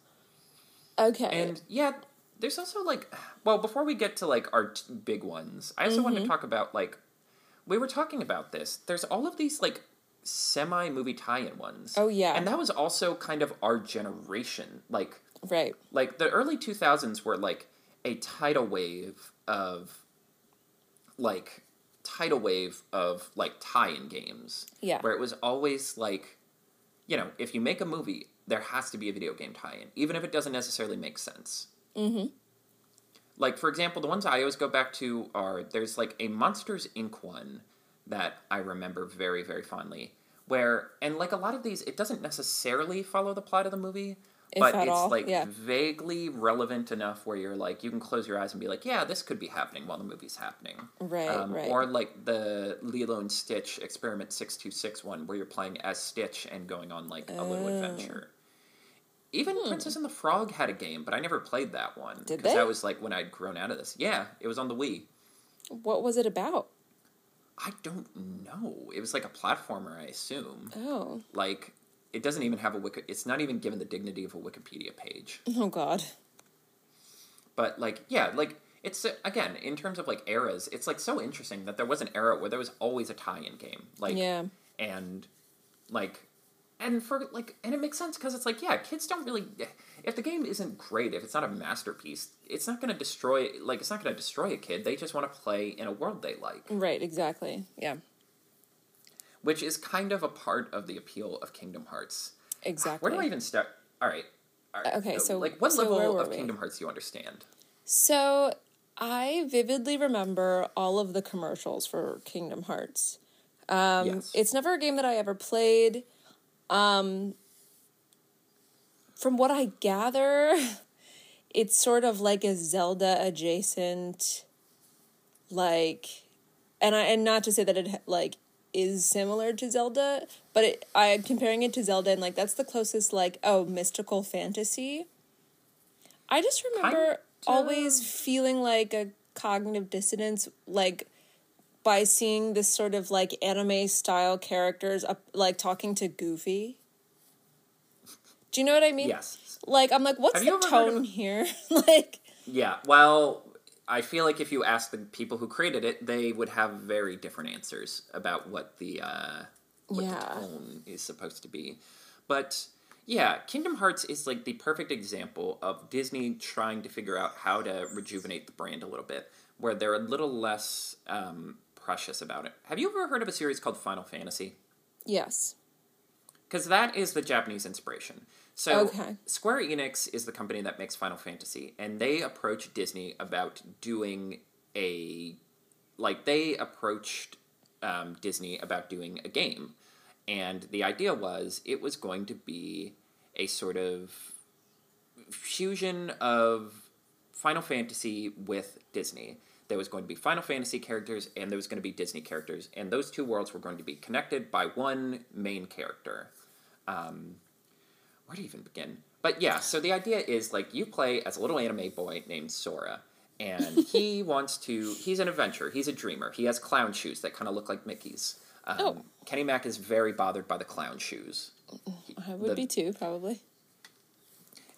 Okay. And, yeah, there's also, like... Well, before we get to, like, our t- big ones, I also mm-hmm. wanted to talk about, like... We were talking about this. There's all of these, like, semi-movie tie-in ones. Oh, yeah. And that was also kind of our generation. Like... Right. Like, the early two thousands were, like, a tidal wave of, like... Tidal wave of, like, tie-in games. Yeah. Where it was always, like... You know, if you make a movie... There has to be a video game tie-in, even if it doesn't necessarily make sense. Mm-hmm. Like, for example, the ones I always go back to are, there's, like, a Monsters, Incorporated one that I remember very, very fondly, where, and, like, a lot of these, it doesn't necessarily follow the plot of the movie, if but it's, all. like, yeah. vaguely relevant enough where you're, like, you can close your eyes and be like, yeah, this could be happening while the movie's happening. Right, um, right. Or, like, the Lilo and Stitch Experiment six two six one, where you're playing as Stitch and going on, like, a oh. little adventure. Even hmm. Princess and the Frog had a game, but I never played that one. Did they? Because that was, like, when I'd grown out of this. Yeah, it was on the Wii. What was it about? I don't know. It was, like, a platformer, I assume. Oh. Like, it doesn't even have a Wiki... It's not even given the dignity of a Wikipedia page. Oh, God. But, like, yeah, like, it's, again, in terms of, like, eras, it's, like, so interesting that there was an era where there was always a tie-in game. Like, yeah. And, like... And for like, and it makes sense because it's like, yeah, kids don't really. If the game isn't great, if it's not a masterpiece, it's not going to destroy. Like, it's not going to destroy a kid. They just want to play in a world they like. Right. Exactly. Yeah. Which is kind of a part of the appeal of Kingdom Hearts. Exactly. Where do I even start? All right. All right. Okay. So, so like, what so level of we? Kingdom Hearts do you understand? So I vividly remember all of the commercials for Kingdom Hearts. Um, yes. It's never a game that I ever played. Um, from what I gather, it's sort of like a Zelda adjacent, like, and I, and not to say that it like is similar to Zelda, but it, I'm comparing it to Zelda and like, that's the closest like, oh, mystical fantasy. I just remember Kinda. always feeling like a cognitive dissonance, like, by seeing this sort of, like, anime-style characters, up, like, talking to Goofy. Do you know what I mean? Yes. Like, I'm like, what's the tone of... here? Like... Yeah, well, I feel like if you asked the people who created it, they would have very different answers about what the, uh, what yeah. the tone is supposed to be. But, yeah, Kingdom Hearts is, like, the perfect example of Disney trying to figure out how to rejuvenate the brand a little bit, where they're a little less... Um, precious about it. Have you ever heard of a series called Final Fantasy? Yes. Because that is the Japanese inspiration. So okay. Square Enix is the company that makes Final Fantasy, and they approached Disney about doing a... Like, they approached um, Disney about doing a game. And the idea was it was going to be a sort of fusion of Final Fantasy with Disney. There was going to be Final Fantasy characters, and there was going to be Disney characters. And those two worlds were going to be connected by one main character. Um, where to even begin? But yeah, so the idea is, like, you play as a little anime boy named Sora. And he wants to... He's an adventurer. He's a dreamer. He has clown shoes that kind of look like Mickey's. Um, oh. Kenny Mac is very bothered by the clown shoes. He, I would the, be too, probably.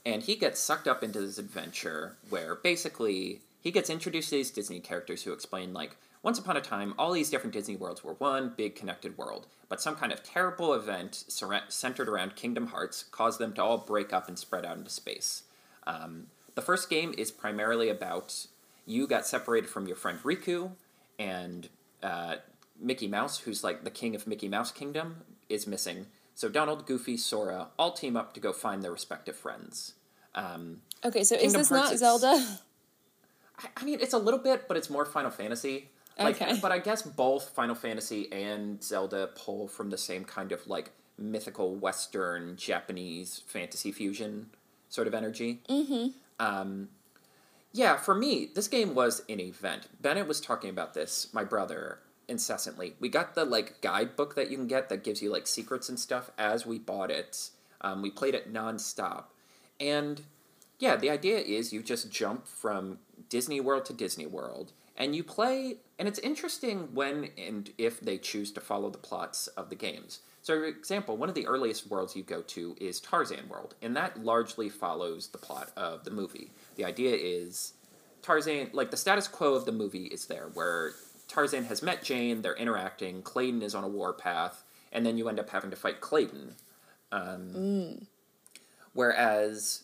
And he gets sucked up into this adventure where basically... He gets introduced to these Disney characters who explain, like, once upon a time, all these different Disney worlds were one big connected world, but some kind of terrible event sur- centered around Kingdom Hearts caused them to all break up and spread out into space. Um, the first game is primarily about you got separated from your friend Riku, and uh, Mickey Mouse, who's, like, the king of Mickey Mouse Kingdom, is missing. So Donald, Goofy, Sora all team up to go find their respective friends. Um, okay, so Kingdom is this Hearts, not Zelda? I mean, it's a little bit, but it's more Final Fantasy. Like, okay. But I guess both Final Fantasy and Zelda pull from the same kind of, like, mythical Western Japanese fantasy fusion sort of energy. Mm-hmm. Um, yeah, for me, this game was an event. Bennett was talking about this, my brother, incessantly. We got the, like, guidebook that you can get that gives you, like, secrets and stuff as we bought it. Um, we played it nonstop. And... Yeah, the idea is you just jump from Disney World to Disney World, and you play, and it's interesting when and if they choose to follow the plots of the games. So, for example, one of the earliest worlds you go to is Tarzan World, and that largely follows the plot of the movie. The idea is Tarzan, like the status quo of the movie is there, where Tarzan has met Jane, they're interacting, Clayton is on a warpath, and then you end up having to fight Clayton. Um, mm. Whereas...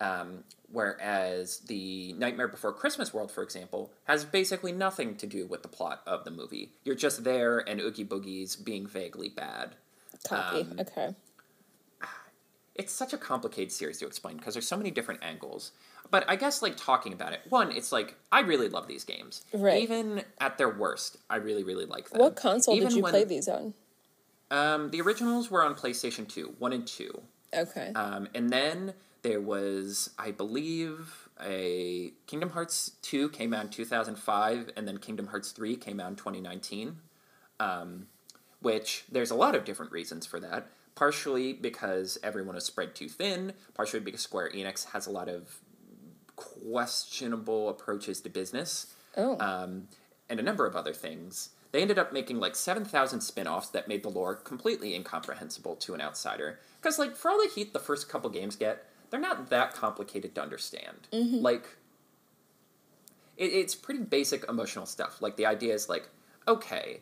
Um, whereas the Nightmare Before Christmas world, for example, has basically nothing to do with the plot of the movie. You're just there and Oogie Boogie's being vaguely bad. Copy. Um, okay. It's such a complicated series to explain because there's so many different angles. But I guess, like, talking about it, one, it's like, I really love these games. Right. Even at their worst, I really, really like them. What console Even did you when, play these on? Um, the originals were on PlayStation two, one and two. Okay. Um, and then... There was, I believe, a Kingdom Hearts two came out in two thousand five, and then Kingdom Hearts three came out in twenty nineteen, um, which there's a lot of different reasons for that. Partially because everyone is spread too thin, partially because Square Enix has a lot of questionable approaches to business, oh. um, and a number of other things. They ended up making, like, seven thousand spin-offs that made the lore completely incomprehensible to an outsider. Because, like, for all the heat the first couple games get... They're not that complicated to understand. Mm-hmm. Like, it, it's pretty basic emotional stuff. Like, the idea is, like, okay,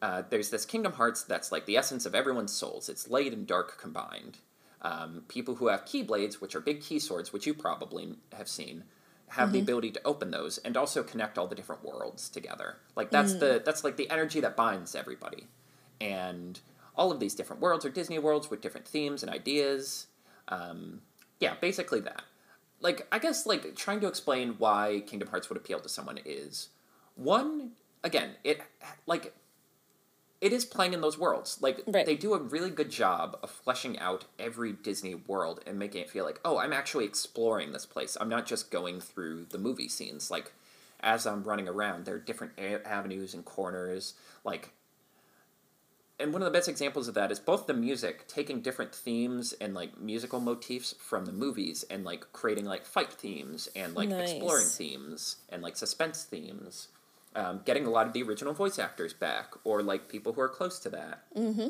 uh, there's this Kingdom Hearts that's, like, the essence of everyone's souls. It's light and dark combined. Um, people who have keyblades, which are big key swords, which you probably have seen, have mm-hmm. the ability to open those and also connect all the different worlds together. Like, that's, mm. the, that's like, the energy that binds everybody. And all of these different worlds are Disney worlds with different themes and ideas. Um... Yeah, basically that. Like, I guess, like, trying to explain why Kingdom Hearts would appeal to someone is, one, again, it, like, it is playing in those worlds. Like, right. They do a really good job of fleshing out every Disney world and making it feel like, oh, I'm actually exploring this place. I'm not just going through the movie scenes. Like, as I'm running around, there are different a- avenues and corners, like... And one of the best examples of that is both the music, taking different themes and, like, musical motifs from the movies and, like, creating, like, fight themes and, like, nice. Exploring themes and, like, suspense themes. Um, getting a lot of the original voice actors back or, like, people who are close to that. Mm-hmm.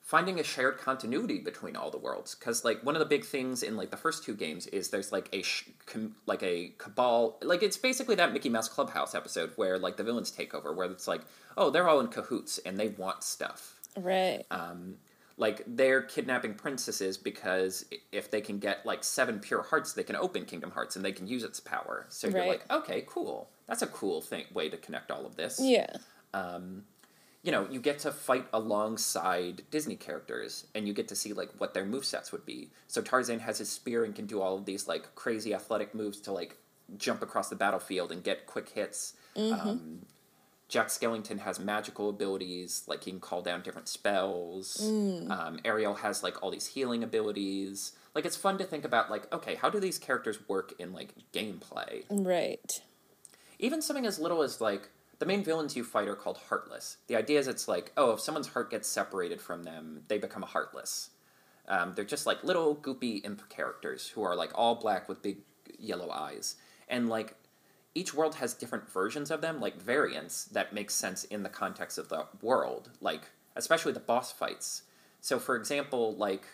Finding a shared continuity between all the worlds. Because, like, one of the big things in, like, the first two games is there's, like, a sh- com- like a cabal... Like, it's basically that Mickey Mouse Clubhouse episode where, like, the villains take over, where it's like, oh, they're all in cahoots, and they want stuff. Right. Um, like, they're kidnapping princesses because if they can get, like, seven pure hearts, they can open Kingdom Hearts, and they can use its power. So right. You're like, okay, cool. That's a cool thing way to connect all of this. Yeah. Um... you know, you get to fight alongside Disney characters, and you get to see, like, what their movesets would be. So Tarzan has his spear and can do all of these, like, crazy athletic moves to, like, jump across the battlefield and get quick hits. Mm-hmm. Um, Jack Skellington has magical abilities, like he can call down different spells. Mm. Um, Ariel has, like, all these healing abilities. Like, it's fun to think about, like, okay, how do these characters work in, like, gameplay? Right. Even something as little as, like, the main villains you fight are called Heartless. The idea is it's like, oh, if someone's heart gets separated from them, they become a Heartless. Um, they're just, like, little, goopy imp characters who are, like, all black with big yellow eyes. And, like, each world has different versions of them, like variants, that make sense in the context of the world, like, especially the boss fights. So, for example, like,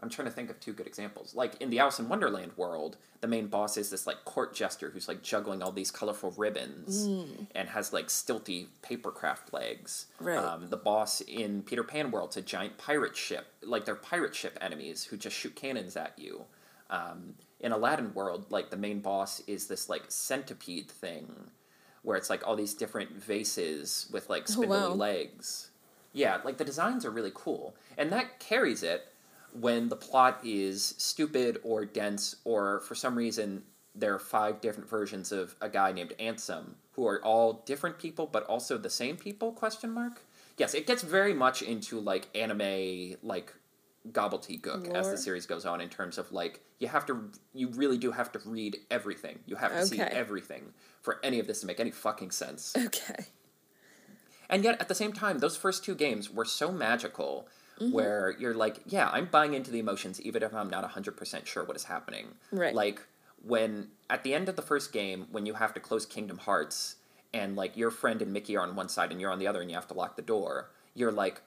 I'm trying to think of two good examples. Like, in the Alice in Wonderland world, the main boss is this, like, court jester who's, like, juggling all these colorful ribbons mm. and has, like, stilty paper craft legs. Right. Um, the boss in Peter Pan world is a giant pirate ship. Like, they're pirate ship enemies who just shoot cannons at you. Um, in Aladdin world, like, the main boss is this, like, centipede thing where it's, like, all these different vases with, like, spindly oh, wow. legs. Yeah, like, the designs are really cool. And that carries it when the plot is stupid or dense, or for some reason there are five different versions of a guy named Ansem who are all different people but also the same people, question mark? Yes, it gets very much into, like, anime, like, gobbledygook Lord. As the series goes on, in terms of, like, you have to you really do have to read everything. You have to okay. see everything for any of this to make any fucking sense. Okay. And yet at the same time, those first two games were so magical mm-hmm. where you're like, yeah, I'm buying into the emotions even if I'm not one hundred percent sure what is happening. Right. Like, when at the end of the first game, when you have to close Kingdom Hearts and, like, your friend and Mickey are on one side and you're on the other and you have to lock the door, you're like,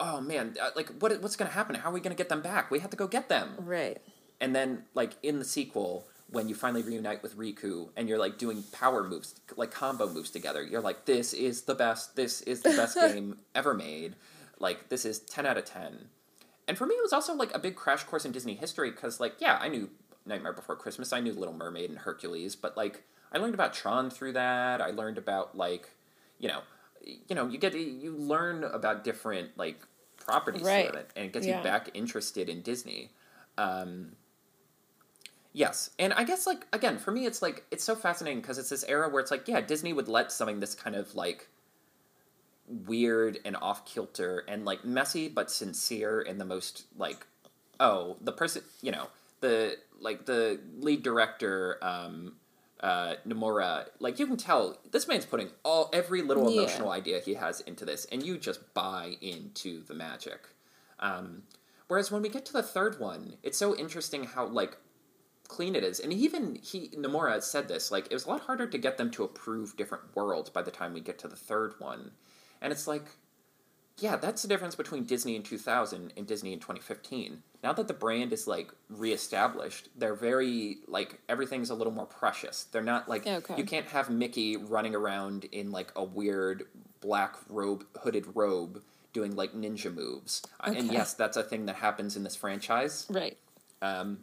oh, man, like, what what's going to happen? How are we going to get them back? We have to go get them. Right. And then, like, in the sequel, when you finally reunite with Riku and you're, like, doing power moves, like, combo moves together, you're like, this is the best, this is the best game ever made. Like, this is ten out of ten. And for me, it was also, like, a big crash course in Disney history because, like, yeah, I knew Nightmare Before Christmas. I knew Little Mermaid and Hercules. But, like, I learned about Tron through that. I learned about, like, you know... You know, you get you learn about different, like, properties right. through it, and it gets yeah. you back interested in Disney. Um, yes, and I guess, like, again, for me, it's like it's so fascinating because it's this era where it's like, yeah, Disney would let something this kind of, like, weird and off kilter and, like, messy but sincere and the most, like, oh, the person, you know, the like the lead director. Um, Uh, Nomura, like, you can tell this man's putting all every little emotional yeah. idea he has into this, and you just buy into the magic. Um, whereas when we get to the third one, it's so interesting how, like, clean it is. And even he Nomura said this, like, it was a lot harder to get them to approve different worlds by the time we get to the third one. And it's like, yeah, that's the difference between Disney in two thousand and Disney in twenty fifteen. Now that the brand is, like, reestablished, they're very, like, everything's a little more precious. They're not, like, okay. you can't have Mickey running around in, like, a weird black robe, hooded robe, doing, like, ninja moves. Okay. And yes, that's a thing that happens in this franchise. Right. Um,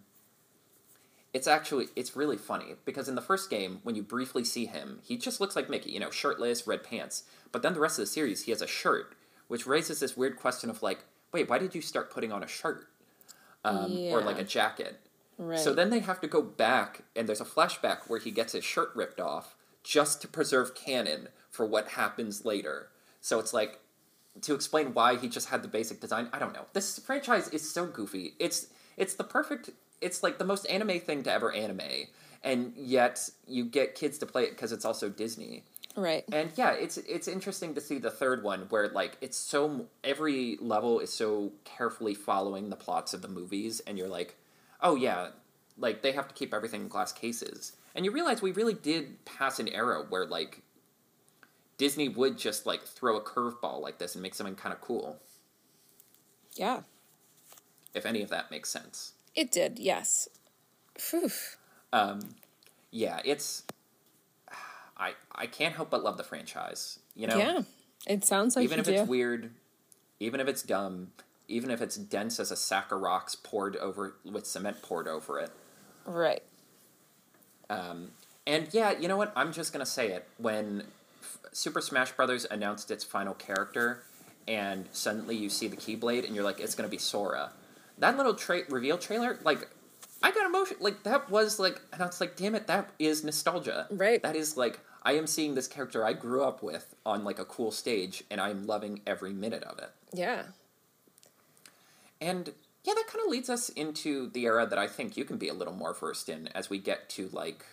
it's actually, it's really funny, because in the first game, when you briefly see him, he just looks like Mickey, you know, shirtless, red pants. But then the rest of the series, he has a shirt, which raises this weird question of, like, wait, why did you start putting on a shirt? Um, yeah. Or, like, a jacket? Right. So then they have to go back, and there's a flashback where he gets his shirt ripped off just to preserve canon for what happens later. So it's, like, to explain why he just had the basic design, I don't know. This franchise is so goofy. It's, it's the perfect, it's, like, the most anime thing to ever anime. And yet you get kids to play it because it's also Disney. Right. And yeah, it's it's interesting to see the third one where, like, it's so every level is so carefully following the plots of the movies, and you're like, oh yeah, like, they have to keep everything in glass cases. And you realize we really did pass an era where, like, Disney would just, like, throw a curveball like this and make something kind of cool. Yeah. If any of that makes sense. It did, yes. Phew. Um, yeah, it's I, I can't help but love the franchise, you know? Yeah, it sounds like even you do. Even if it's weird, even if it's dumb, even if it's dense as a sack of rocks poured over, with cement poured over it. Right. Um, and yeah, you know what? I'm just going to say it. When Super Smash Brothers announced its final character, and suddenly you see the Keyblade, and you're like, it's going to be Sora. That little tra- reveal trailer, like, I got emotion. Like, that was, like, and I was like, damn it, that is nostalgia. Right. That is, like, I am seeing this character I grew up with on, like, a cool stage, and I'm loving every minute of it. Yeah. And, yeah, that kind of leads us into the era that I think you can be a little more versed in as we get to, like,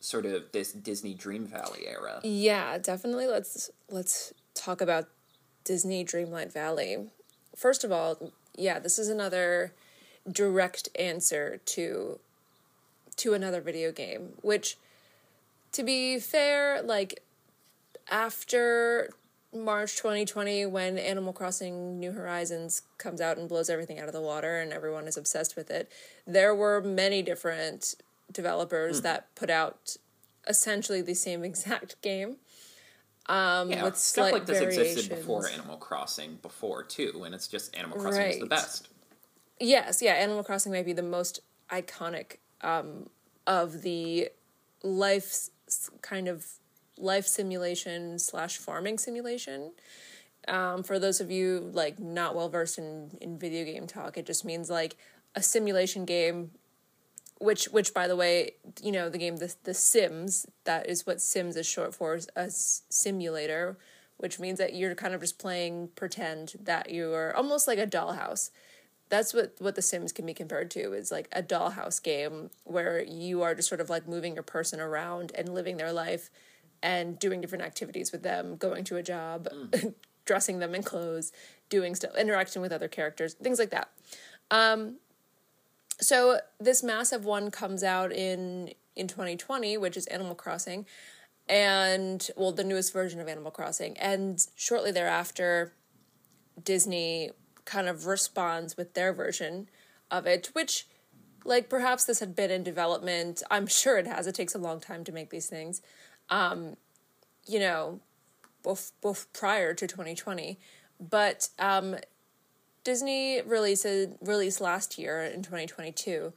sort of this Disney Dream Valley era. Yeah, definitely. Let's let's talk about Disney Dreamlight Valley. First of all, yeah, this is another direct answer to to another video game, which, to be fair, like, after March twenty twenty, when Animal Crossing New Horizons comes out and blows everything out of the water and everyone is obsessed with it, there were many different developers mm. that put out essentially the same exact game. Um, yeah, with slight stuff like this variations. Existed before Animal Crossing, before, too, and it's just Animal Crossing right. is the best. Yes, yeah, Animal Crossing might be the most iconic um, of the life kind of life simulation slash farming simulation. Um, for those of you, like, not well-versed in, in video game talk, it just means, like, a simulation game, which, which by the way, you know, the game The, the Sims, that is what Sims is short for, is a s- simulator, which means that you're kind of just playing pretend that you are almost like a dollhouse. That's what, what The Sims can be compared to, is like a dollhouse game where you are just sort of like moving your person around and living their life and doing different activities with them, going to a job, mm. dressing them in clothes, doing stuff, interacting with other characters, things like that. Um, so this massive one comes out in, in twenty twenty, which is Animal Crossing, and, well, the newest version of Animal Crossing. And shortly thereafter, Disney kind of responds with their version of it, which, like, perhaps this had been in development. I'm sure it has. It takes a long time to make these things, um, you know, both, both prior to twenty twenty. But um, Disney released, released last year in twenty twenty-two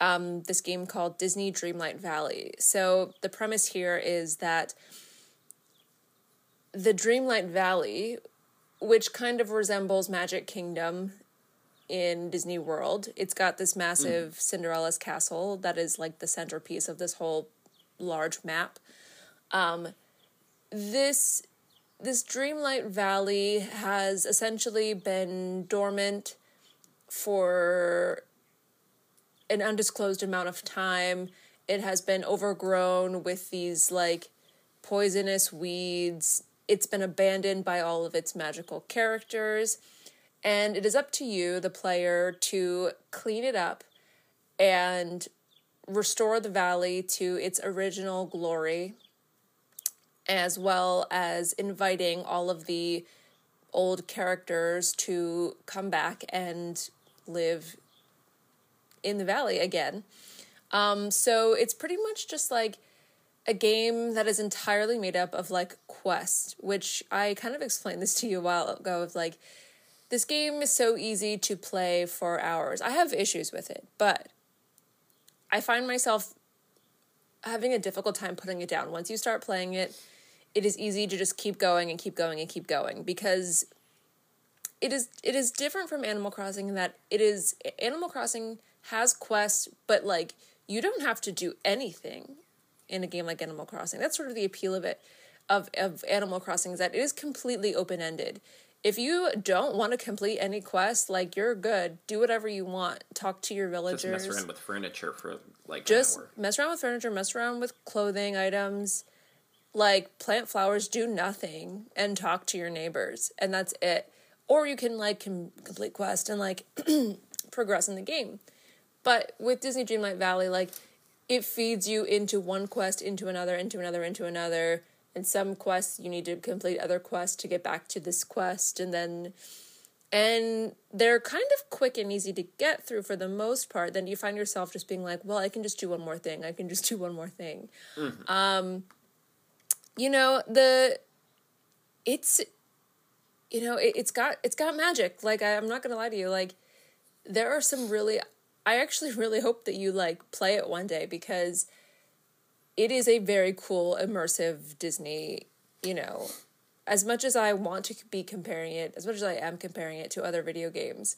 um, this game called Disney Dreamlight Valley. So the premise here is that the Dreamlight Valley, which kind of resembles Magic Kingdom in Disney World. It's got this massive mm. Cinderella's castle that is like the centerpiece of this whole large map. Um, this this Dreamlight Valley has essentially been dormant for an undisclosed amount of time. It has been overgrown with these like poisonous weeds. It's been abandoned by all of its magical characters, and it is up to you, the player, to clean it up and restore the valley to its original glory, as well as inviting all of the old characters to come back and live in the valley again. Um, so it's pretty much just like a game that is entirely made up of, like, quests, which I kind of explained this to you a while ago, of, like, this game is so easy to play for hours. I have issues with it, but I find myself having a difficult time putting it down. Once you start playing it, it is easy to just keep going and keep going and keep going, because it is it is different from Animal Crossing in that it is, Animal Crossing has quests, but, like, you don't have to do anything in a game like Animal Crossing. That's sort of the appeal of it, of, of Animal Crossing, is that it is completely open-ended. If you don't want to complete any quest, like, you're good. Do whatever you want. Talk to your villagers. Just mess around with furniture for, like, Just an hour. mess around with furniture, mess around with clothing items, like, plant flowers, do nothing, and talk to your neighbors, and that's it. Or you can, like, com- complete quest and, like, progress in the game. But with Disney Dreamlight Valley, like, it feeds you into one quest, into another, into another, into another. And some quests, you need to complete other quests to get back to this quest. And then, and they're kind of quick and easy to get through for the most part. Then you find yourself just being like, well, I can just do one more thing. I can just do one more thing. Mm-hmm. Um, you know, the, it's, you know, it, it's got, it's got magic. Like, I, I'm not going to lie to you. Like, there are some really... I actually really hope that you, like, play it one day, because it is a very cool, immersive Disney you know, as much as I want to be comparing it, as much as I am comparing it to other video games,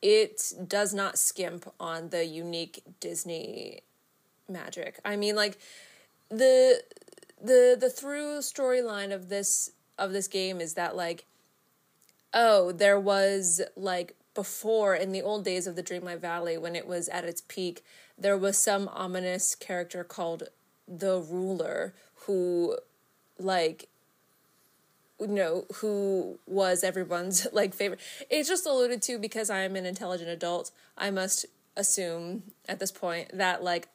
it does not skimp on the unique Disney magic. I mean, like, the the the through storyline of this of this game is that, like, oh, there was, like, before, in the old days of the Dreamlight Valley, when it was at its peak, there was some ominous character called the Ruler who, like, you know, who was everyone's, like, favorite. It's just alluded to because I'm an intelligent adult. I must assume at this point that, like,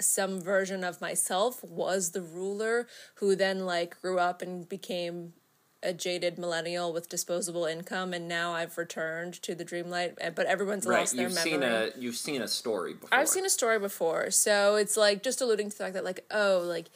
some version of myself was the ruler who then, like, grew up and became a jaded millennial with disposable income, and now I've returned to the Dreamlight, but everyone's right. lost you've their memory. Right, you've seen a story before. I've seen a story before, so it's, like, just alluding to the fact that, like, oh, like,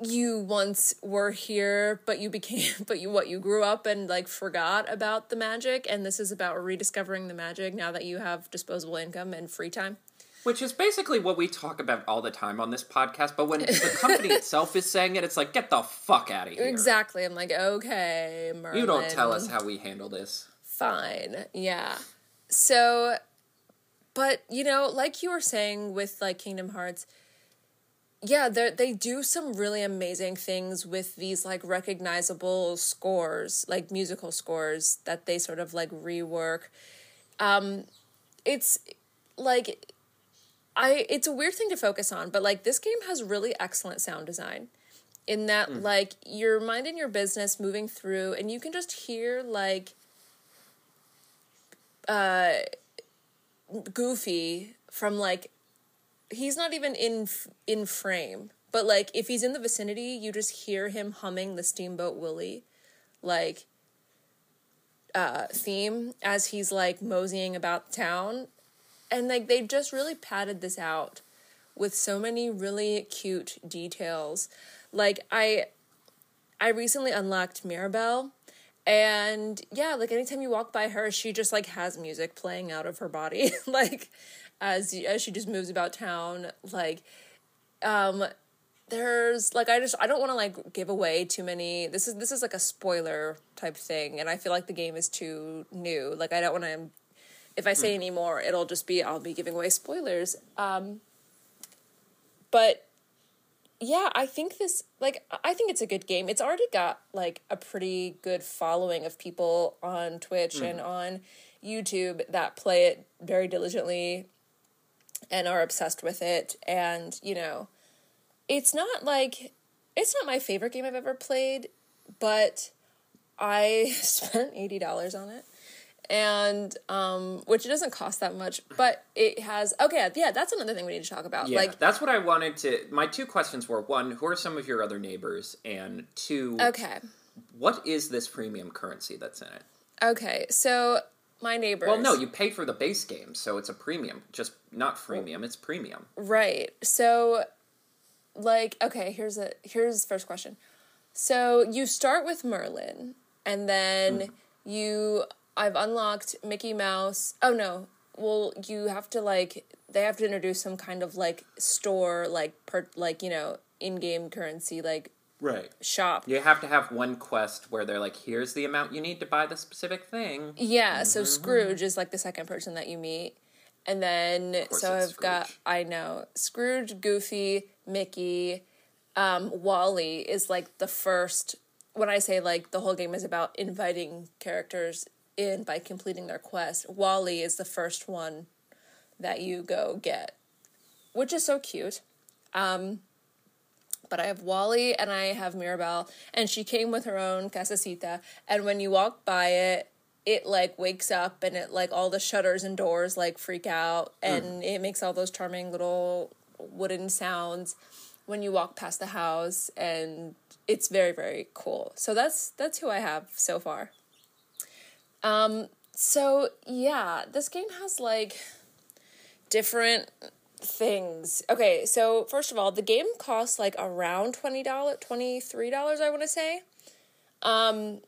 you once were here, but you became, but you, what, you grew up and, like, forgot about the magic, and this is about rediscovering the magic now that you have disposable income and free time. Which is basically what we talk about all the time on this podcast, but when the company itself is saying it, it's like, get the fuck out of here. Exactly. I'm like, okay, Merlin. You don't tell us how we handle this. Fine. Yeah. So, but, you know, like you were saying with, like, Kingdom Hearts, yeah, they do some really amazing things with these, like, recognizable scores, like, musical scores that they sort of, like, rework. Um, it's, like... I it's a weird thing to focus on, but, like, this game has really excellent sound design in that, mm. like, you're minding your business, moving through, and you can just hear, like, uh, Goofy from, like, he's not even in in frame, but, like, if he's in the vicinity, you just hear him humming the Steamboat Willie, like, uh, theme as he's, like, moseying about town. And, like, they've just really padded this out with so many really cute details. Like, I I recently unlocked Mirabelle, and, yeah, like, anytime you walk by her, she just, like, has music playing out of her body, like, as as she just moves about town. Like, um, there's, like, I just, I don't want to, like, give away too many, this is, this is, like, a spoiler type thing, and I feel like the game is too new. Like, I don't want to... If I say any more, it'll just be, I'll be giving away spoilers. Um, but, yeah, I think this, like, I think it's a good game. It's already got, like, a pretty good following of people on Twitch mm. and on YouTube that play it very diligently and are obsessed with it. And, you know, it's not, like, it's not my favorite game I've ever played, but I spent eighty dollars on it. And, um, which it doesn't cost that much, but it has, okay, yeah, that's another thing we need to talk about. Yeah, like, that's what I wanted to, my two questions were, one, who are some of your other neighbors? And two, okay, what is this premium currency that's in it? Okay, so my neighbors. Well, no, you pay for the base game, so it's a premium, just not freemium, it's premium. Right, so, like, okay, here's a, here's the first question. So you start with Merlin, and then mm. you... I've unlocked Mickey Mouse. Oh, no. Well, you have to, like... They have to introduce some kind of, like, store, like, per, like, you know, in-game currency, like... Right. Shop. You have to have one quest where they're like, here's the amount you need to buy the specific thing. Yeah, mm-hmm. So Scrooge is, like, the second person that you meet. And then... So I've Scrooge. got... I know. Scrooge, Goofy, Mickey, um, Wally is, like, the first... When I say, like, the whole game is about inviting characters... in by completing their quest. Wally is the first one that you go get, which is so cute. Um, but I have Wally and I have Mirabelle, and she came with her own casacita, and when you walk by it, it, like, wakes up, and it, like, all the shutters and doors, like, freak out, and mm. it makes all those charming little wooden sounds when you walk past the house, and it's very, very cool. So that's that's who I have so far. Um, so, yeah, this game has, like, different things. Okay, so, first of all, the game costs, like, around twenty dollars, twenty-three dollars, I want to say, um,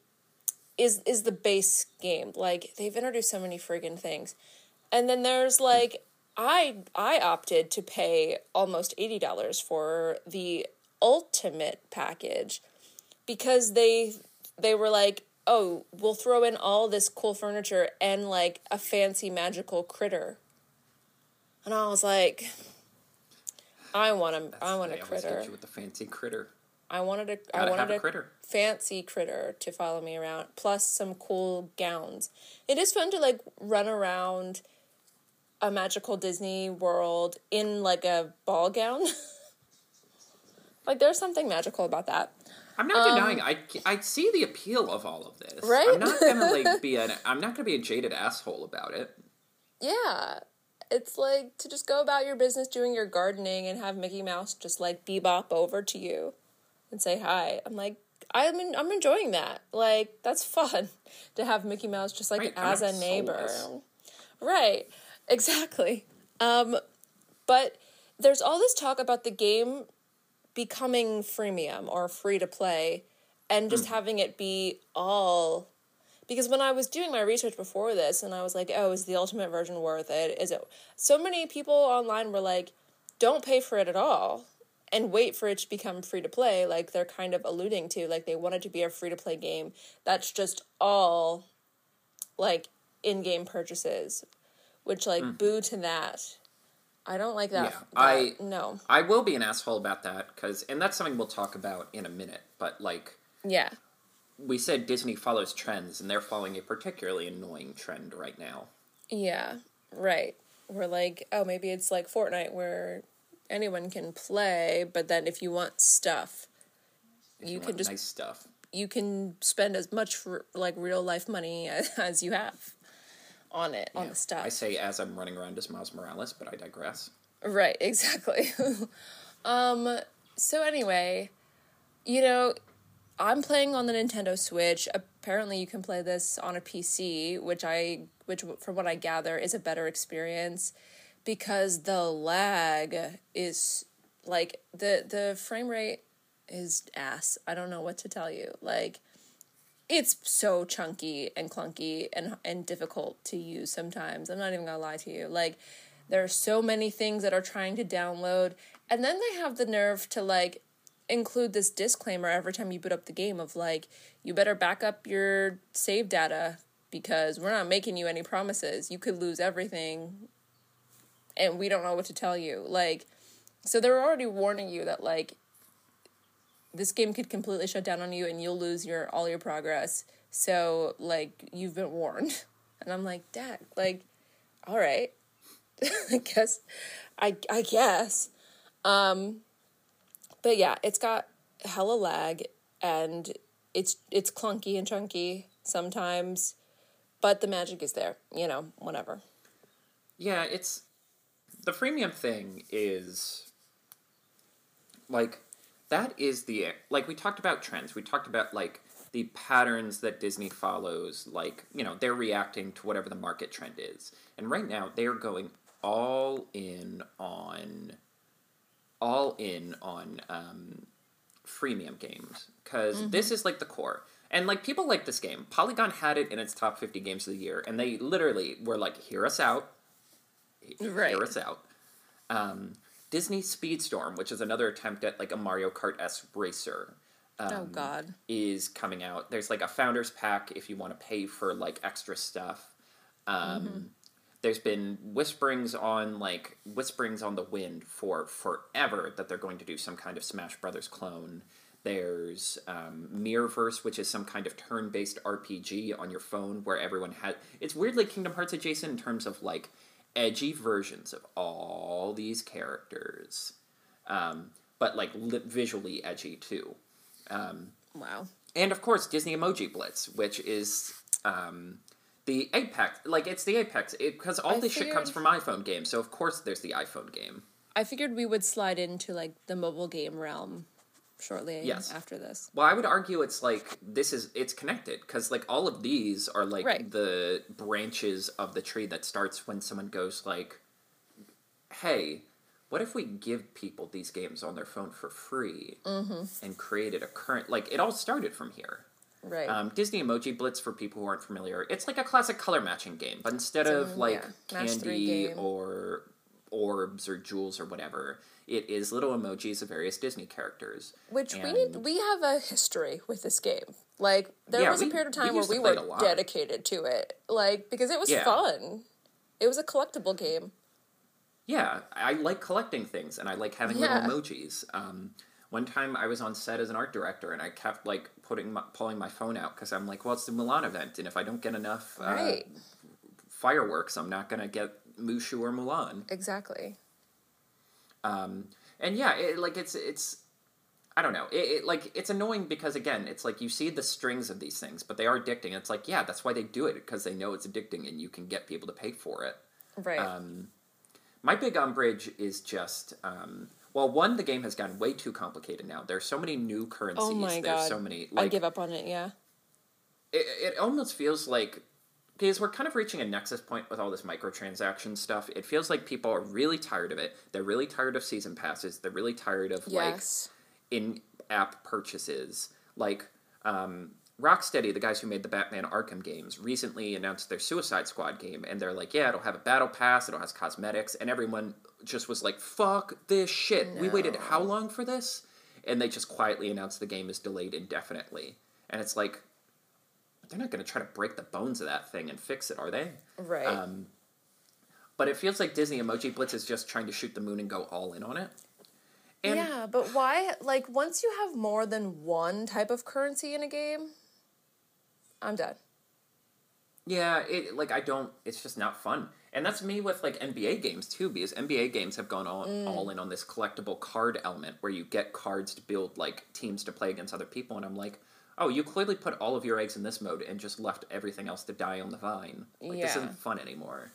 is, is the base game. Like, they've introduced so many friggin' things. And then there's, like, I, I opted to pay almost eighty dollars for the ultimate package, because they they were like, oh, we'll throw in all this cool furniture and, like, a fancy magical critter. And I was like, I want a, I want a critter. I always get you with the fancy critter. I wanted a, I wanted a, a critter. fancy critter to follow me around, plus some cool gowns. It is fun to, like, run around a magical Disney world in, like, a ball gown. Like, there's something magical about that. I'm not um, denying it. I I see the appeal of all of this. Right? I'm not gonna like be an I'm not gonna be a jaded asshole about it. Yeah. It's like to just go about your business doing your gardening and have Mickey Mouse just like bebop over to you and say hi. I'm like I'm in, I'm enjoying that. Like that's fun to have Mickey Mouse just like right, as a neighbor. Soulless. Right. Exactly. Um, but there's all this talk about the game becoming freemium or free to play and just mm. having it be all, because when I was doing my research before this and I was like, oh, is the ultimate version worth it? Is it? So many people online were like, don't pay for it at all and wait for it to become free to play. Like they're kind of alluding to, like they want it to be a free to play game. That's just all like in-game purchases, which like mm. boo to that. I don't like that. Yeah, that. I no. I will be an asshole about that because, and that's something we'll talk about in a minute. But like, yeah, we said Disney follows trends, and they're following a particularly annoying trend right now. Yeah, right. We're like, oh, maybe it's like Fortnite where anyone can play, but then if you want stuff, if you, you want can just nice stuff. You can spend as much for, like real life money as, as you have. On it, yeah. on the stuff. I say as I'm running around as Miles Morales, but I digress. Right, exactly. um, so anyway, you know, I'm playing on the Nintendo Switch. Apparently you can play this on a P C, which I, which from what I gather is a better experience because the lag is, like, the, the frame rate is ass. I don't know what to tell you. Like, it's so chunky and clunky and and difficult to use sometimes. I'm not even gonna lie to you. Like, there are so many things that are trying to download. And then they have the nerve to, like, include this disclaimer every time you boot up the game of, like, you better back up your save data because we're not making you any promises. You could lose everything and we don't know what to tell you. Like, so they're already warning you that, like, this game could completely shut down on you and you'll lose your all your progress. So, like, you've been warned. And I'm like, Dad, like, all right. I guess. I I guess. Um, but, yeah, it's got hella lag and it's it's clunky and chunky sometimes. But the magic is there. You know, whatever. Yeah, it's... The freemium thing is, like... That is the, like, we talked about trends. We talked about, like, the patterns that Disney follows. Like, you know, they're reacting to whatever the market trend is. And right now, they are going all in on, all in on um, freemium games. Because mm-hmm. this is, like, the core. And, like, people like this game. Polygon had it in its top fifty games of the year. And they literally were like, hear us out. Right. Hear us out. Um... Disney Speedstorm, which is another attempt at, like, a Mario Kart-esque racer. Um, oh, God. Is coming out. There's, like, a Founders Pack if you want to pay for, like, extra stuff. Um, mm-hmm. There's been whisperings on, like, whisperings on the wind for forever that they're going to do some kind of Smash Brothers clone. There's um, Mirrorverse, which is some kind of turn-based R P G on your phone where everyone has... It's weirdly Kingdom Hearts adjacent in terms of, like... edgy versions of all these characters, um, but like li- visually edgy too. Um, wow! And of course, Disney Emoji Blitz, which is um, the apex. Like it's the apex because all I this figured... shit comes from iPhone games. So of course, there's the iPhone game. I figured we would slide into like the mobile game realm shortly yes. after this. Well, I would argue it's like this is it's connected because like all of these are like right. the branches of the tree that starts when someone goes like, "Hey, what if we give people these games on their phone for free mm-hmm. and created a current?" Like it all started from here. Right. Um, Disney Emoji Blitz for people who aren't familiar. It's like a classic color matching game, but instead so, of like yeah. candy or orbs or jewels or whatever. It is little emojis of various Disney characters. Which and we need, we have a history with this game. Like, there yeah, was we, a period of time we where we were dedicated to it. Like, because it was yeah. fun. It was a collectible game. Yeah, I like collecting things, and I like having yeah. little emojis. Um, one time I was on set as an art director, and I kept, like, putting my, pulling my phone out, because I'm like, well, it's the Mulan event, and if I don't get enough uh, right. fireworks, I'm not going to get Mushu or Mulan. Exactly. Um, and yeah, it, like, it's, it's, I don't know, it, it, like, it's annoying because, again, it's like, you see the strings of these things, but they are addicting. It's like, yeah, that's why they do it, because they know it's addicting, and you can get people to pay for it. Right. Um, my big umbrage is just, um, well, one, the game has gotten way too complicated now. There's so many new currencies. Oh my There's God. so many. Like, I give up on it, yeah. It, it almost feels like, because we're kind of reaching a nexus point with all this microtransaction stuff. It feels like people are really tired of it. They're really tired of season passes. They're really tired of, yes. like, in-app purchases. Like, um... Rocksteady, the guys who made the Batman Arkham games, recently announced their Suicide Squad game, and they're like, yeah, it'll have a battle pass, it'll have cosmetics, and everyone just was like, fuck this shit. No. We waited how long for this? And they just quietly announced the game is delayed indefinitely. And it's like, they're not going to try to break the bones of that thing and fix it, are they? Right. Um, but it feels like Disney Emoji Blitz is just trying to shoot the moon and go all in on it. And yeah, but why, like, once you have more than one type of currency in a game, I'm done. Yeah, it like I don't. It's just not fun, and that's me with like N B A games too. Because N B A games have gone all mm. all in on this collectible card element, where you get cards to build like teams to play against other people. And I'm like, oh, you clearly put all of your eggs in this mode and just left everything else to die on the vine. Like yeah. this isn't fun anymore.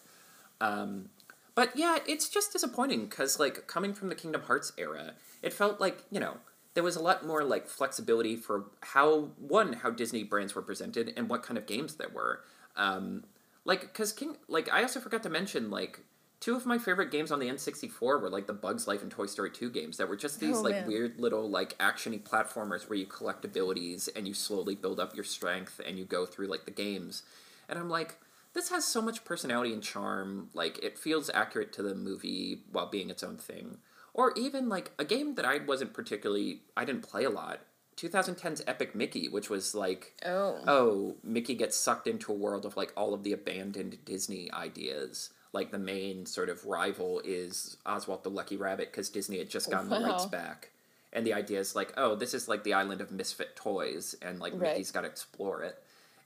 Um, but yeah, it's just disappointing because like coming from the Kingdom Hearts era, it felt like you know. There was a lot more, like, flexibility for how, one, how Disney brands were presented and what kind of games there were. Um, like, because King, like, I also forgot to mention, like, two of my favorite games on the N sixty-four were, like, the Bugs Life and Toy Story two games that were just these, oh, like, man. weird little, like, action-y platformers where you collect abilities and you slowly build up your strength and you go through, like, the games. And I'm like, this has so much personality and charm. Like, it feels accurate to the movie while being its own thing. Or even, like, a game that I wasn't particularly... I didn't play a lot. twenty ten's Epic Mickey, which was, like... Oh. Oh, Mickey gets sucked into a world of, like, all of the abandoned Disney ideas. Like, the main sort of rival is Oswald the Lucky Rabbit, because Disney had just gotten wow. the rights back. And the idea is, like, oh, this is, like, the island of misfit toys, and, like, right. Mickey's got to explore it.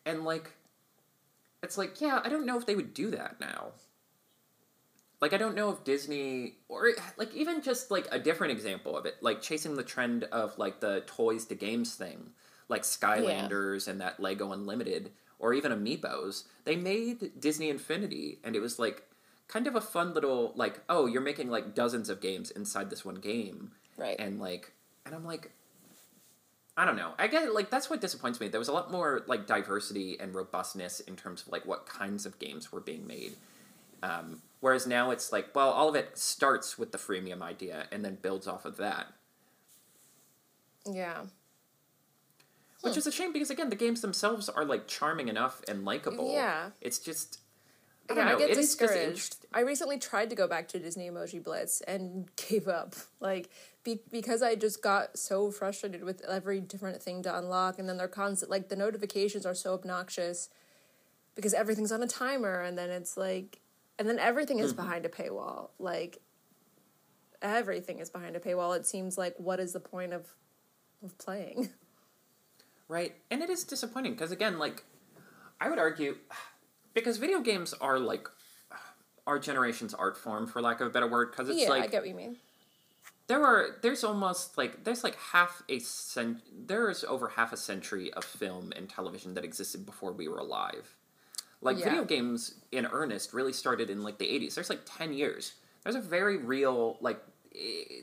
And, like... It's like, yeah, I don't know if they would do that now. Like, I don't know if Disney, or, like, even just, like, a different example of it, like, chasing the trend of, like, the toys to games thing, like Skylanders yeah. and that Lego Unlimited, or even Amiibos, they made Disney Infinity, and it was, like, kind of a fun little, like, oh, you're making, like, dozens of games inside this one game. Right. And, like, and I'm like, I don't know. I get, like, that's what disappoints me. There was a lot more, like, diversity and robustness in terms of, like, what kinds of games were being made. Um, whereas now it's like, well, all of it starts with the freemium idea and then builds off of that. Yeah. Which hmm. is a shame because, again, the games themselves are, like, charming enough and likable. Yeah. It's just... I don't yeah, know. I get it discouraged. I recently tried to go back to Disney Emoji Blitz and gave up. Like, be- because I just got so frustrated with every different thing to unlock, and then they're constant... Like, the notifications are so obnoxious because everything's on a timer, and then it's like... And then everything is mm-hmm. behind a paywall. Like, everything is behind a paywall. It seems like, what is the point of, of playing? Right. And it is disappointing. Because, again, like, I would argue... Because video games are, like, our generation's art form, for lack of a better word. Because it's, yeah, like... Yeah, I get what you mean. There are... There's almost, like... There's, like, half a... Cent- there's over half a century of film and television that existed before we were alive. Like, yeah. video games, in earnest, really started in, like, the eighties. There's, like, ten years. There's a very real, like...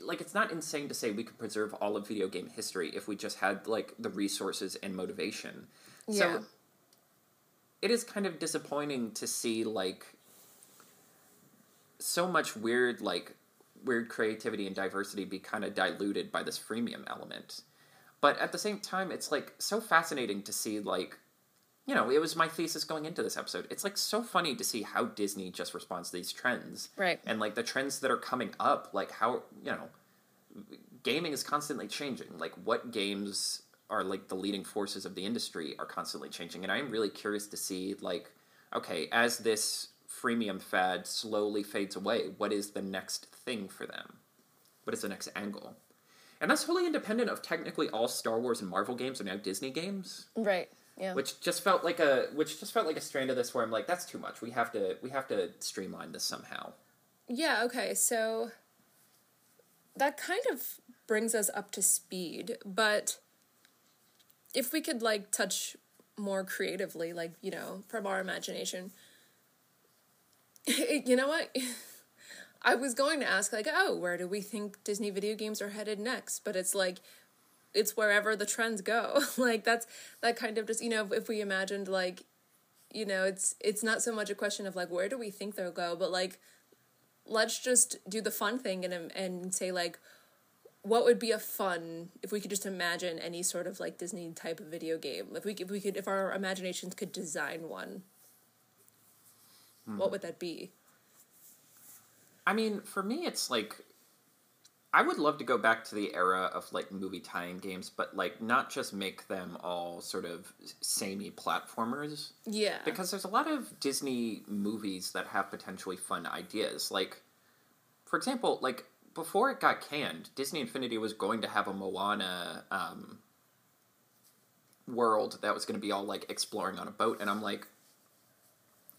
Like, it's not insane to say we could preserve all of video game history if we just had, like, the resources and motivation. Yeah. So, it is kind of disappointing to see, like... So much weird, like... Weird creativity and diversity be kind of diluted by this freemium element. But at the same time, it's, like, so fascinating to see, like... you know, it was my thesis going into this episode. It's, like, so funny to see how Disney just responds to these trends. Right. And, like, the trends that are coming up, like, how, you know, gaming is constantly changing. Like, what games are, like, the leading forces of the industry are constantly changing. And I am really curious to see, like, okay, as this freemium fad slowly fades away, what is the next thing for them? What is the next angle? And that's wholly independent of technically all Star Wars and Marvel games are now Disney games. Right. Yeah. Which just felt like a which just felt like a strand of this where I'm like, that's too much. We have to we have to streamline this somehow. Yeah, okay. So that kind of brings us up to speed, but if we could like touch more creatively, like, you know, from our imagination. You know what? I was going to ask, like, oh, where do we think Disney video games are headed next? But it's like, it's wherever the trends go. Like, that's that kind of just, you know, if we imagined, like, you know, it's it's not so much a question of, like, where do we think they'll go? But, like, let's just do the fun thing and and say, like, what would be a fun, if we could just imagine any sort of, like, Disney type of video game? If we, if we could, if our imaginations could design one, hmm. what would that be? I mean, for me, it's, like, I would love to go back to the era of, like, movie tie-in games, but, like, not just make them all sort of samey platformers. Yeah. Because there's a lot of Disney movies that have potentially fun ideas. Like, for example, like, before it got canned, Disney Infinity was going to have a Moana um, world that was going to be all, like, exploring on a boat, and I'm like,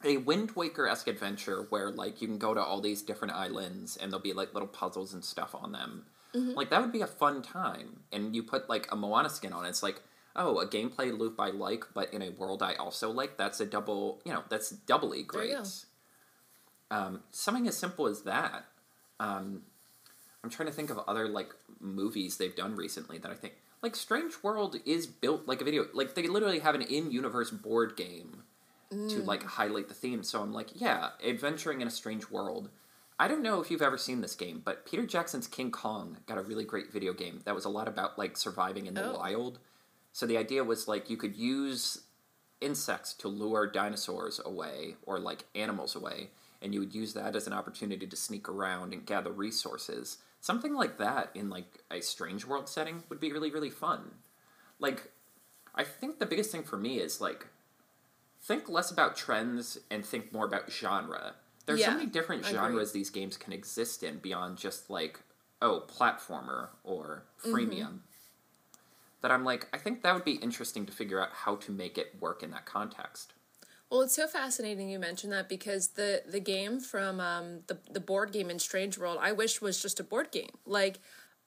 a Wind Waker-esque adventure where, like, you can go to all these different islands and there'll be, like, little puzzles and stuff on them. Mm-hmm. Like, that would be a fun time. And you put, like, a Moana skin on it. It's like, oh, a gameplay loop I like, but in a world I also like. That's a double, you know, that's doubly great. There you go. Um, something as simple as that. Um, I'm trying to think of other, like, movies they've done recently that I think, like, Strange World is built like a video. Like, they literally have an in-universe board game to, like, highlight the theme. So I'm like, yeah, adventuring in a strange world. I don't know if you've ever seen this game, but Peter Jackson's King Kong got a really great video game that was a lot about, like, surviving in the oh. wild. So the idea was, like, you could use insects to lure dinosaurs away or, like, animals away, and you would use that as an opportunity to sneak around and gather resources. Something like that in, like, a strange world setting would be really, really fun. Like, I think the biggest thing for me is, like, think less about trends and think more about genre. There's yeah, so many different genres these games can exist in beyond just, like, oh, platformer or freemium. Mm-hmm. That I'm like, I think that would be interesting to figure out how to make it work in that context. Well, it's so fascinating you mentioned that because the, the game from um, the, the board game in Strange World, I wish was just a board game. Like,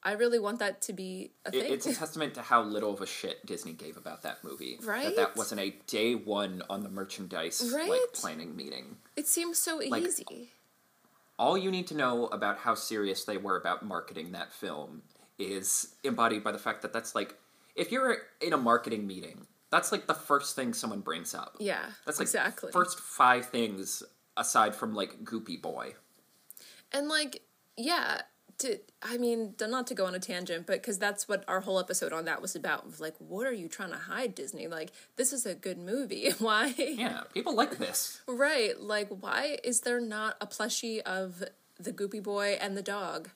I really want that to be a thing. It's a testament to how little of a shit Disney gave about that movie. Right? That that wasn't a day one on the merchandise right? like planning meeting. It seems so like, easy. All you need to know about how serious they were about marketing that film is embodied by the fact that that's like, if you're in a marketing meeting, that's like the first thing someone brings up. Yeah, that's like exactly. First five things aside from like Goopy Boy. And like, yeah. To, I mean, not to go on a tangent, but because that's what our whole episode on that was about. Like, what are you trying to hide, Disney? Like, this is a good movie. Why? Yeah, people like this. Right. Like, why is there not a plushie of the Goopy Boy and the dog?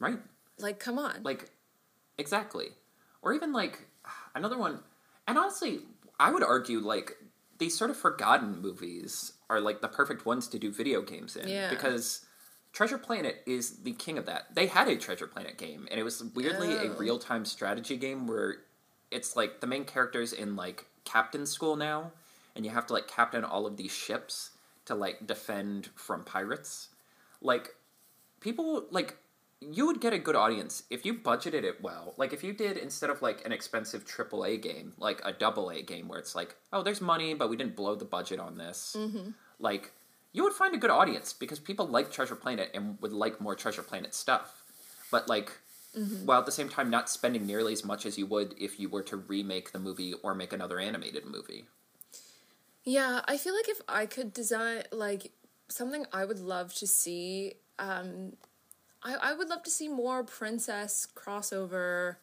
Right. Like, come on. Like, exactly. Or even, like, another one. And honestly, I would argue, like, these sort of forgotten movies are, like, the perfect ones to do video games in. Yeah. Because Treasure Planet is the king of that. They had a Treasure Planet game, and it was weirdly oh. a real-time strategy game where it's, like, the main character's in, like, captain school now, and you have to, like, captain all of these ships to, like, defend from pirates. Like, people, like, you would get a good audience if you budgeted it well. Like, if you did, instead of, like, an expensive triple A game, like, a double A game where it's like, oh, there's money, but we didn't blow the budget on this. Mm-hmm. Like, you would find a good audience because people like Treasure Planet and would like more Treasure Planet stuff. But, like, mm-hmm. while at the same time not spending nearly as much as you would if you were to remake the movie or make another animated movie. Yeah, I feel like if I could design, like, something I would love to see, um, I, I would love to see more princess crossover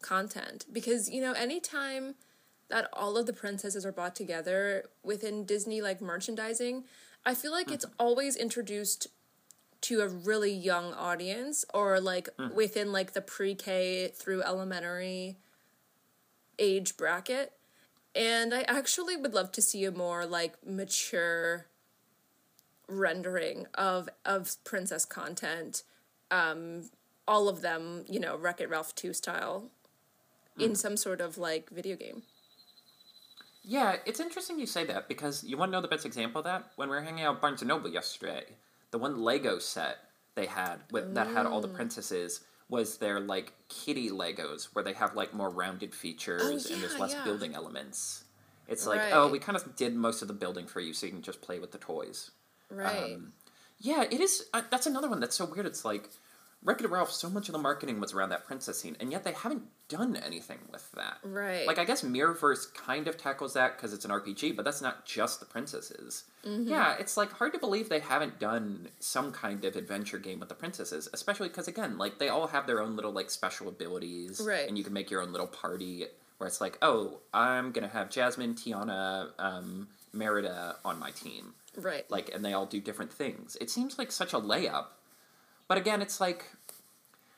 content. Because, you know, anytime that all of the princesses are bought together within Disney, like, merchandising, I feel like mm-hmm. it's always introduced to a really young audience, or, like, mm. within, like, the pre-K through elementary age bracket. And I actually would love to see a more, like, mature rendering of of princess content. Um, all of them, you know, Wreck-It Ralph two style mm. in some sort of, like, video game. Yeah, it's interesting you say that, because you want to know the best example of that? When we were hanging out at Barnes and Noble yesterday, the one Lego set they had with mm. that had all the princesses was their, like, kitty Legos, where they have, like, more rounded features oh, yeah, and there's less yeah. building elements. It's like, right. oh, we kind of did most of the building for you, so you can just play with the toys. Right. Um, yeah, it is. Uh, that's another one that's so weird. It's like, Wreck-It Ralph, so much of the marketing was around that princess scene, and yet they haven't done anything with that. Right. Like, I guess Mirrorverse kind of tackles that because it's an R P G, but that's not just the princesses. Mm-hmm. Yeah, it's, like, hard to believe they haven't done some kind of adventure game with the princesses, especially because, again, like, they all have their own little, like, special abilities. Right. And you can make your own little party where it's like, oh, I'm going to have Jasmine, Tiana, um, Merida on my team. Right. Like, and they all do different things. It seems like such a layup. But again, it's like,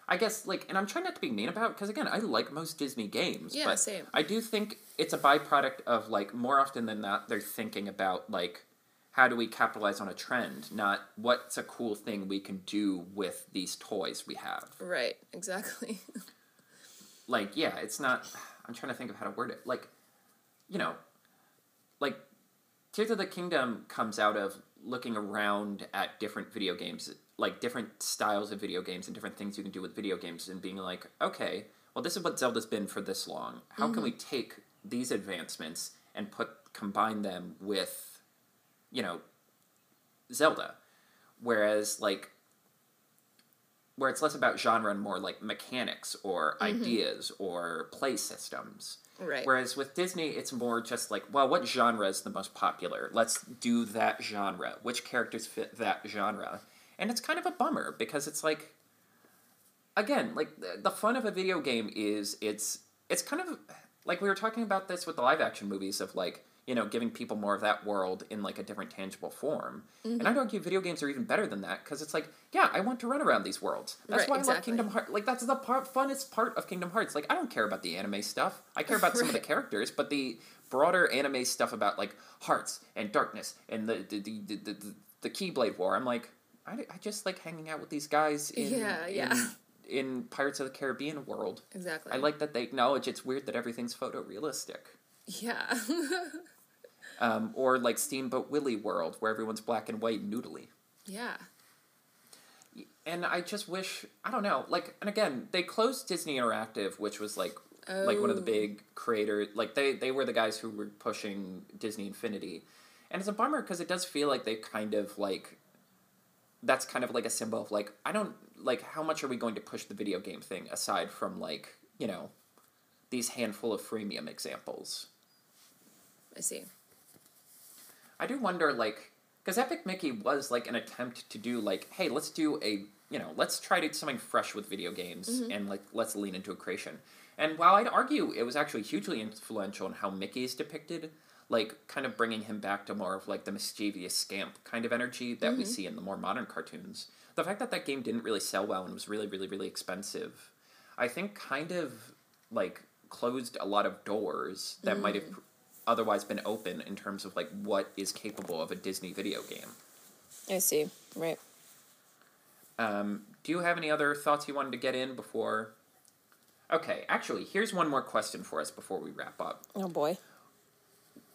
I guess, like, and I'm trying not to be mean about it, because, again, I like most Disney games. Yeah, but same. I do think it's a byproduct of, like, more often than not, they're thinking about, like, how do we capitalize on a trend, not what's a cool thing we can do with these toys we have. Right, exactly. Like, yeah, it's not, I'm trying to think of how to word it. Like, you know, like, Tears of the Kingdom comes out of looking around at different video games, like, different styles of video games and different things you can do with video games, and being like, okay, well, this is what Zelda's been for this long. How mm-hmm. can we take these advancements and put combine them with, you know, Zelda? Whereas, like, where it's less about genre and more, like, mechanics or mm-hmm. ideas or play systems. Right. Whereas with Disney, it's more just like, well, what genre is the most popular? Let's do that genre. Which characters fit that genre? And it's kind of a bummer, because it's like, again, like, the fun of a video game is, it's it's kind of, like, we were talking about this with the live-action movies of, like, you know, giving people more of that world in, like, a different tangible form. Mm-hmm. And I'd argue video games are even better than that, because it's like, yeah, I want to run around these worlds. That's right, why exactly. I love Kingdom Hearts. Like, that's the part, funnest part of Kingdom Hearts. Like, I don't care about the anime stuff. I care about right. some of the characters, but the broader anime stuff about, like, hearts and darkness and the, the, the, the, the, the Keyblade War, I'm like, I, I just like hanging out with these guys in, yeah, yeah. in in Pirates of the Caribbean world. Exactly. I like that they acknowledge it's weird that everything's photorealistic. Yeah. um, or like Steamboat Willie world, where everyone's black and white noodly. Yeah. And I just wish, I don't know, like, and again, they closed Disney Interactive, which was like oh. like one of the big creators, like they, they were the guys who were pushing Disney Infinity. And it's a bummer, because it does feel like they kind of like, that's kind of, like, a symbol of, like, I don't, like, how much are we going to push the video game thing aside from, like, you know, these handful of freemium examples? I see. I do wonder, like, because Epic Mickey was, like, an attempt to do, like, hey, let's do a, you know, let's try to do something fresh with video games, mm-hmm. and, like, let's lean into a creation. And while I'd argue it was actually hugely influential in how Mickey is depicted, like, kind of bringing him back to more of, like, the mischievous scamp kind of energy that mm-hmm. we see in the more modern cartoons. The fact that that game didn't really sell well and was really, really, really expensive, I think kind of, like, closed a lot of doors that mm. might have otherwise been open in terms of, like, what is capable of a Disney video game. I see. Right. Um, do you have any other thoughts you wanted to get in before? Okay, actually, here's one more question for us before we wrap up. Oh, boy.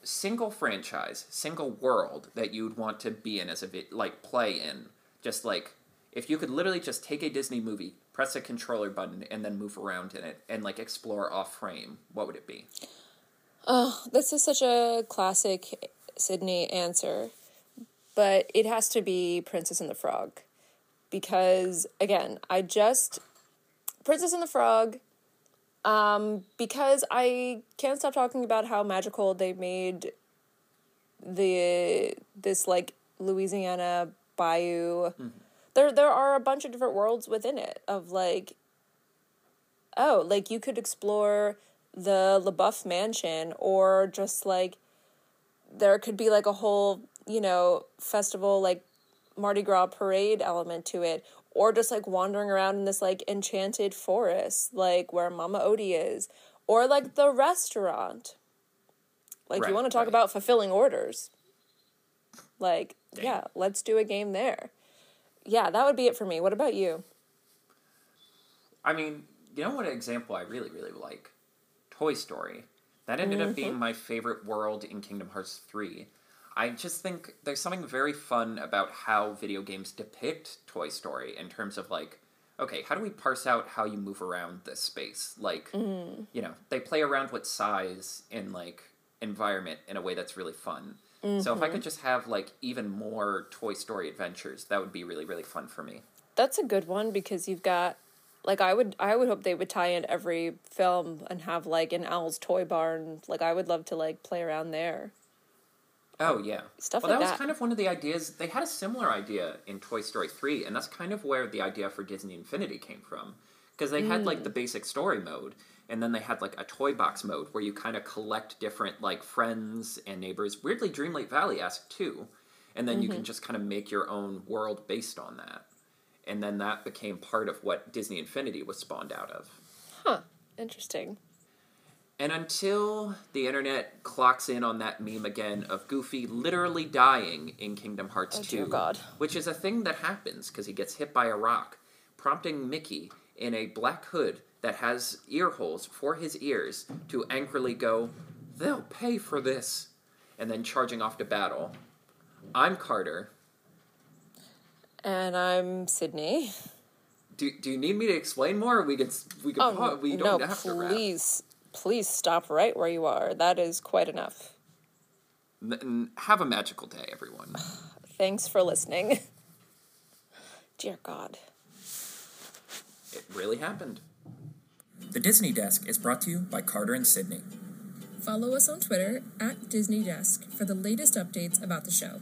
Single franchise, single world that you'd want to be in as a, vi- like, play in. Just, like, if you could literally just take a Disney movie, press a controller button, and then move around in it, and, like, explore off-frame, what would it be? Oh, this is such a classic Sydney answer, but it has to be Princess and the Frog. Because, again, I just... Princess and the Frog... Um, because I can't stop talking about how magical they made the, this, like, Louisiana bayou. Mm-hmm. There, there are a bunch of different worlds within it of, like, oh, like, you could explore the LaBeouf mansion, or just, like, there could be, like, a whole, you know, festival, like, Mardi Gras parade element to it, or just, like, wandering around in this, like, enchanted forest, like, where Mama Odie is, or, like, the restaurant. Like, right, you want to talk right. about fulfilling orders. Like, Dang. yeah, let's do a game there. Yeah, that would be it for me. What about you? I mean, you know what example I really, really like? Toy Story. That ended mm-hmm. up being my favorite world in Kingdom Hearts three. I just think there's something very fun about how video games depict Toy Story in terms of, like, okay, how do we parse out how you move around this space? Like, mm. you know, they play around with size and, like, environment in a way that's really fun. Mm-hmm. So if I could just have, like, even more Toy Story adventures, that would be really, really fun for me. That's a good one, because you've got, like, I would I would hope they would tie in every film and have, like, an Owl's Toy Barn. Like, I would love to, like, play around there. Oh, yeah. Stuff well, like that. Well, that was kind of one of the ideas. They had a similar idea in Toy Story three, and that's kind of where the idea for Disney Infinity came from. Because they mm. had, like, the basic story mode, and then they had, like, a toy box mode where you kind of collect different, like, friends and neighbors. Weirdly, Dreamlight Valley-esque, too. And then mm-hmm. you can just kind of make your own world based on that. And then that became part of what Disney Infinity was spawned out of. Huh. Interesting. And until the internet clocks in on that meme again of Goofy literally dying in Kingdom Hearts oh, two, dear God. Which is a thing that happens because he gets hit by a rock, prompting Mickey in a black hood that has ear holes for his ears to angrily go, "They'll pay for this," and then charging off to battle. I'm Carter. And I'm Sydney. Do Do you need me to explain more? We could we could oh, we don't no, have to wrap. Please. Please stop right where you are. That is quite enough. Have a magical day, everyone. Thanks for listening. Dear God. It really happened. The Disney Desk is brought to you by Carter and Sydney. Follow us on Twitter at Disney Desk for the latest updates about the show.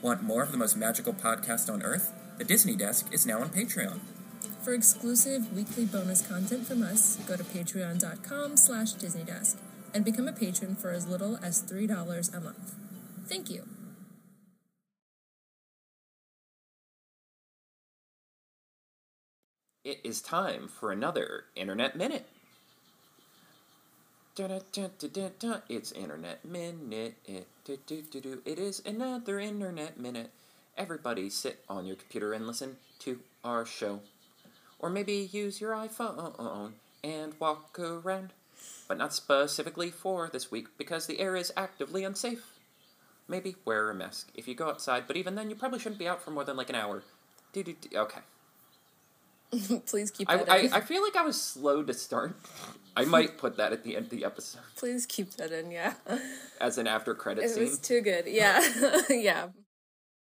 Want more of the most magical podcast on Earth? The Disney Desk is now on Patreon. For exclusive weekly bonus content from us, go to patreon.com slash Disney Desk and become a patron for as little as three dollars a month. Thank you. It is time for another Internet Minute. It's Internet Minute. It is another Internet Minute. Everybody sit on your computer and listen to our show. Or maybe use your iPhone and walk around. But not specifically for this week, because the air is actively unsafe. Maybe wear a mask if you go outside, but even then you probably shouldn't be out for more than like an hour. Okay. Please keep that I, in. I, I feel like I was slow to start. I might put that at the end of the episode. Please keep that in, yeah. As an after credit scene. It was too good, yeah. yeah.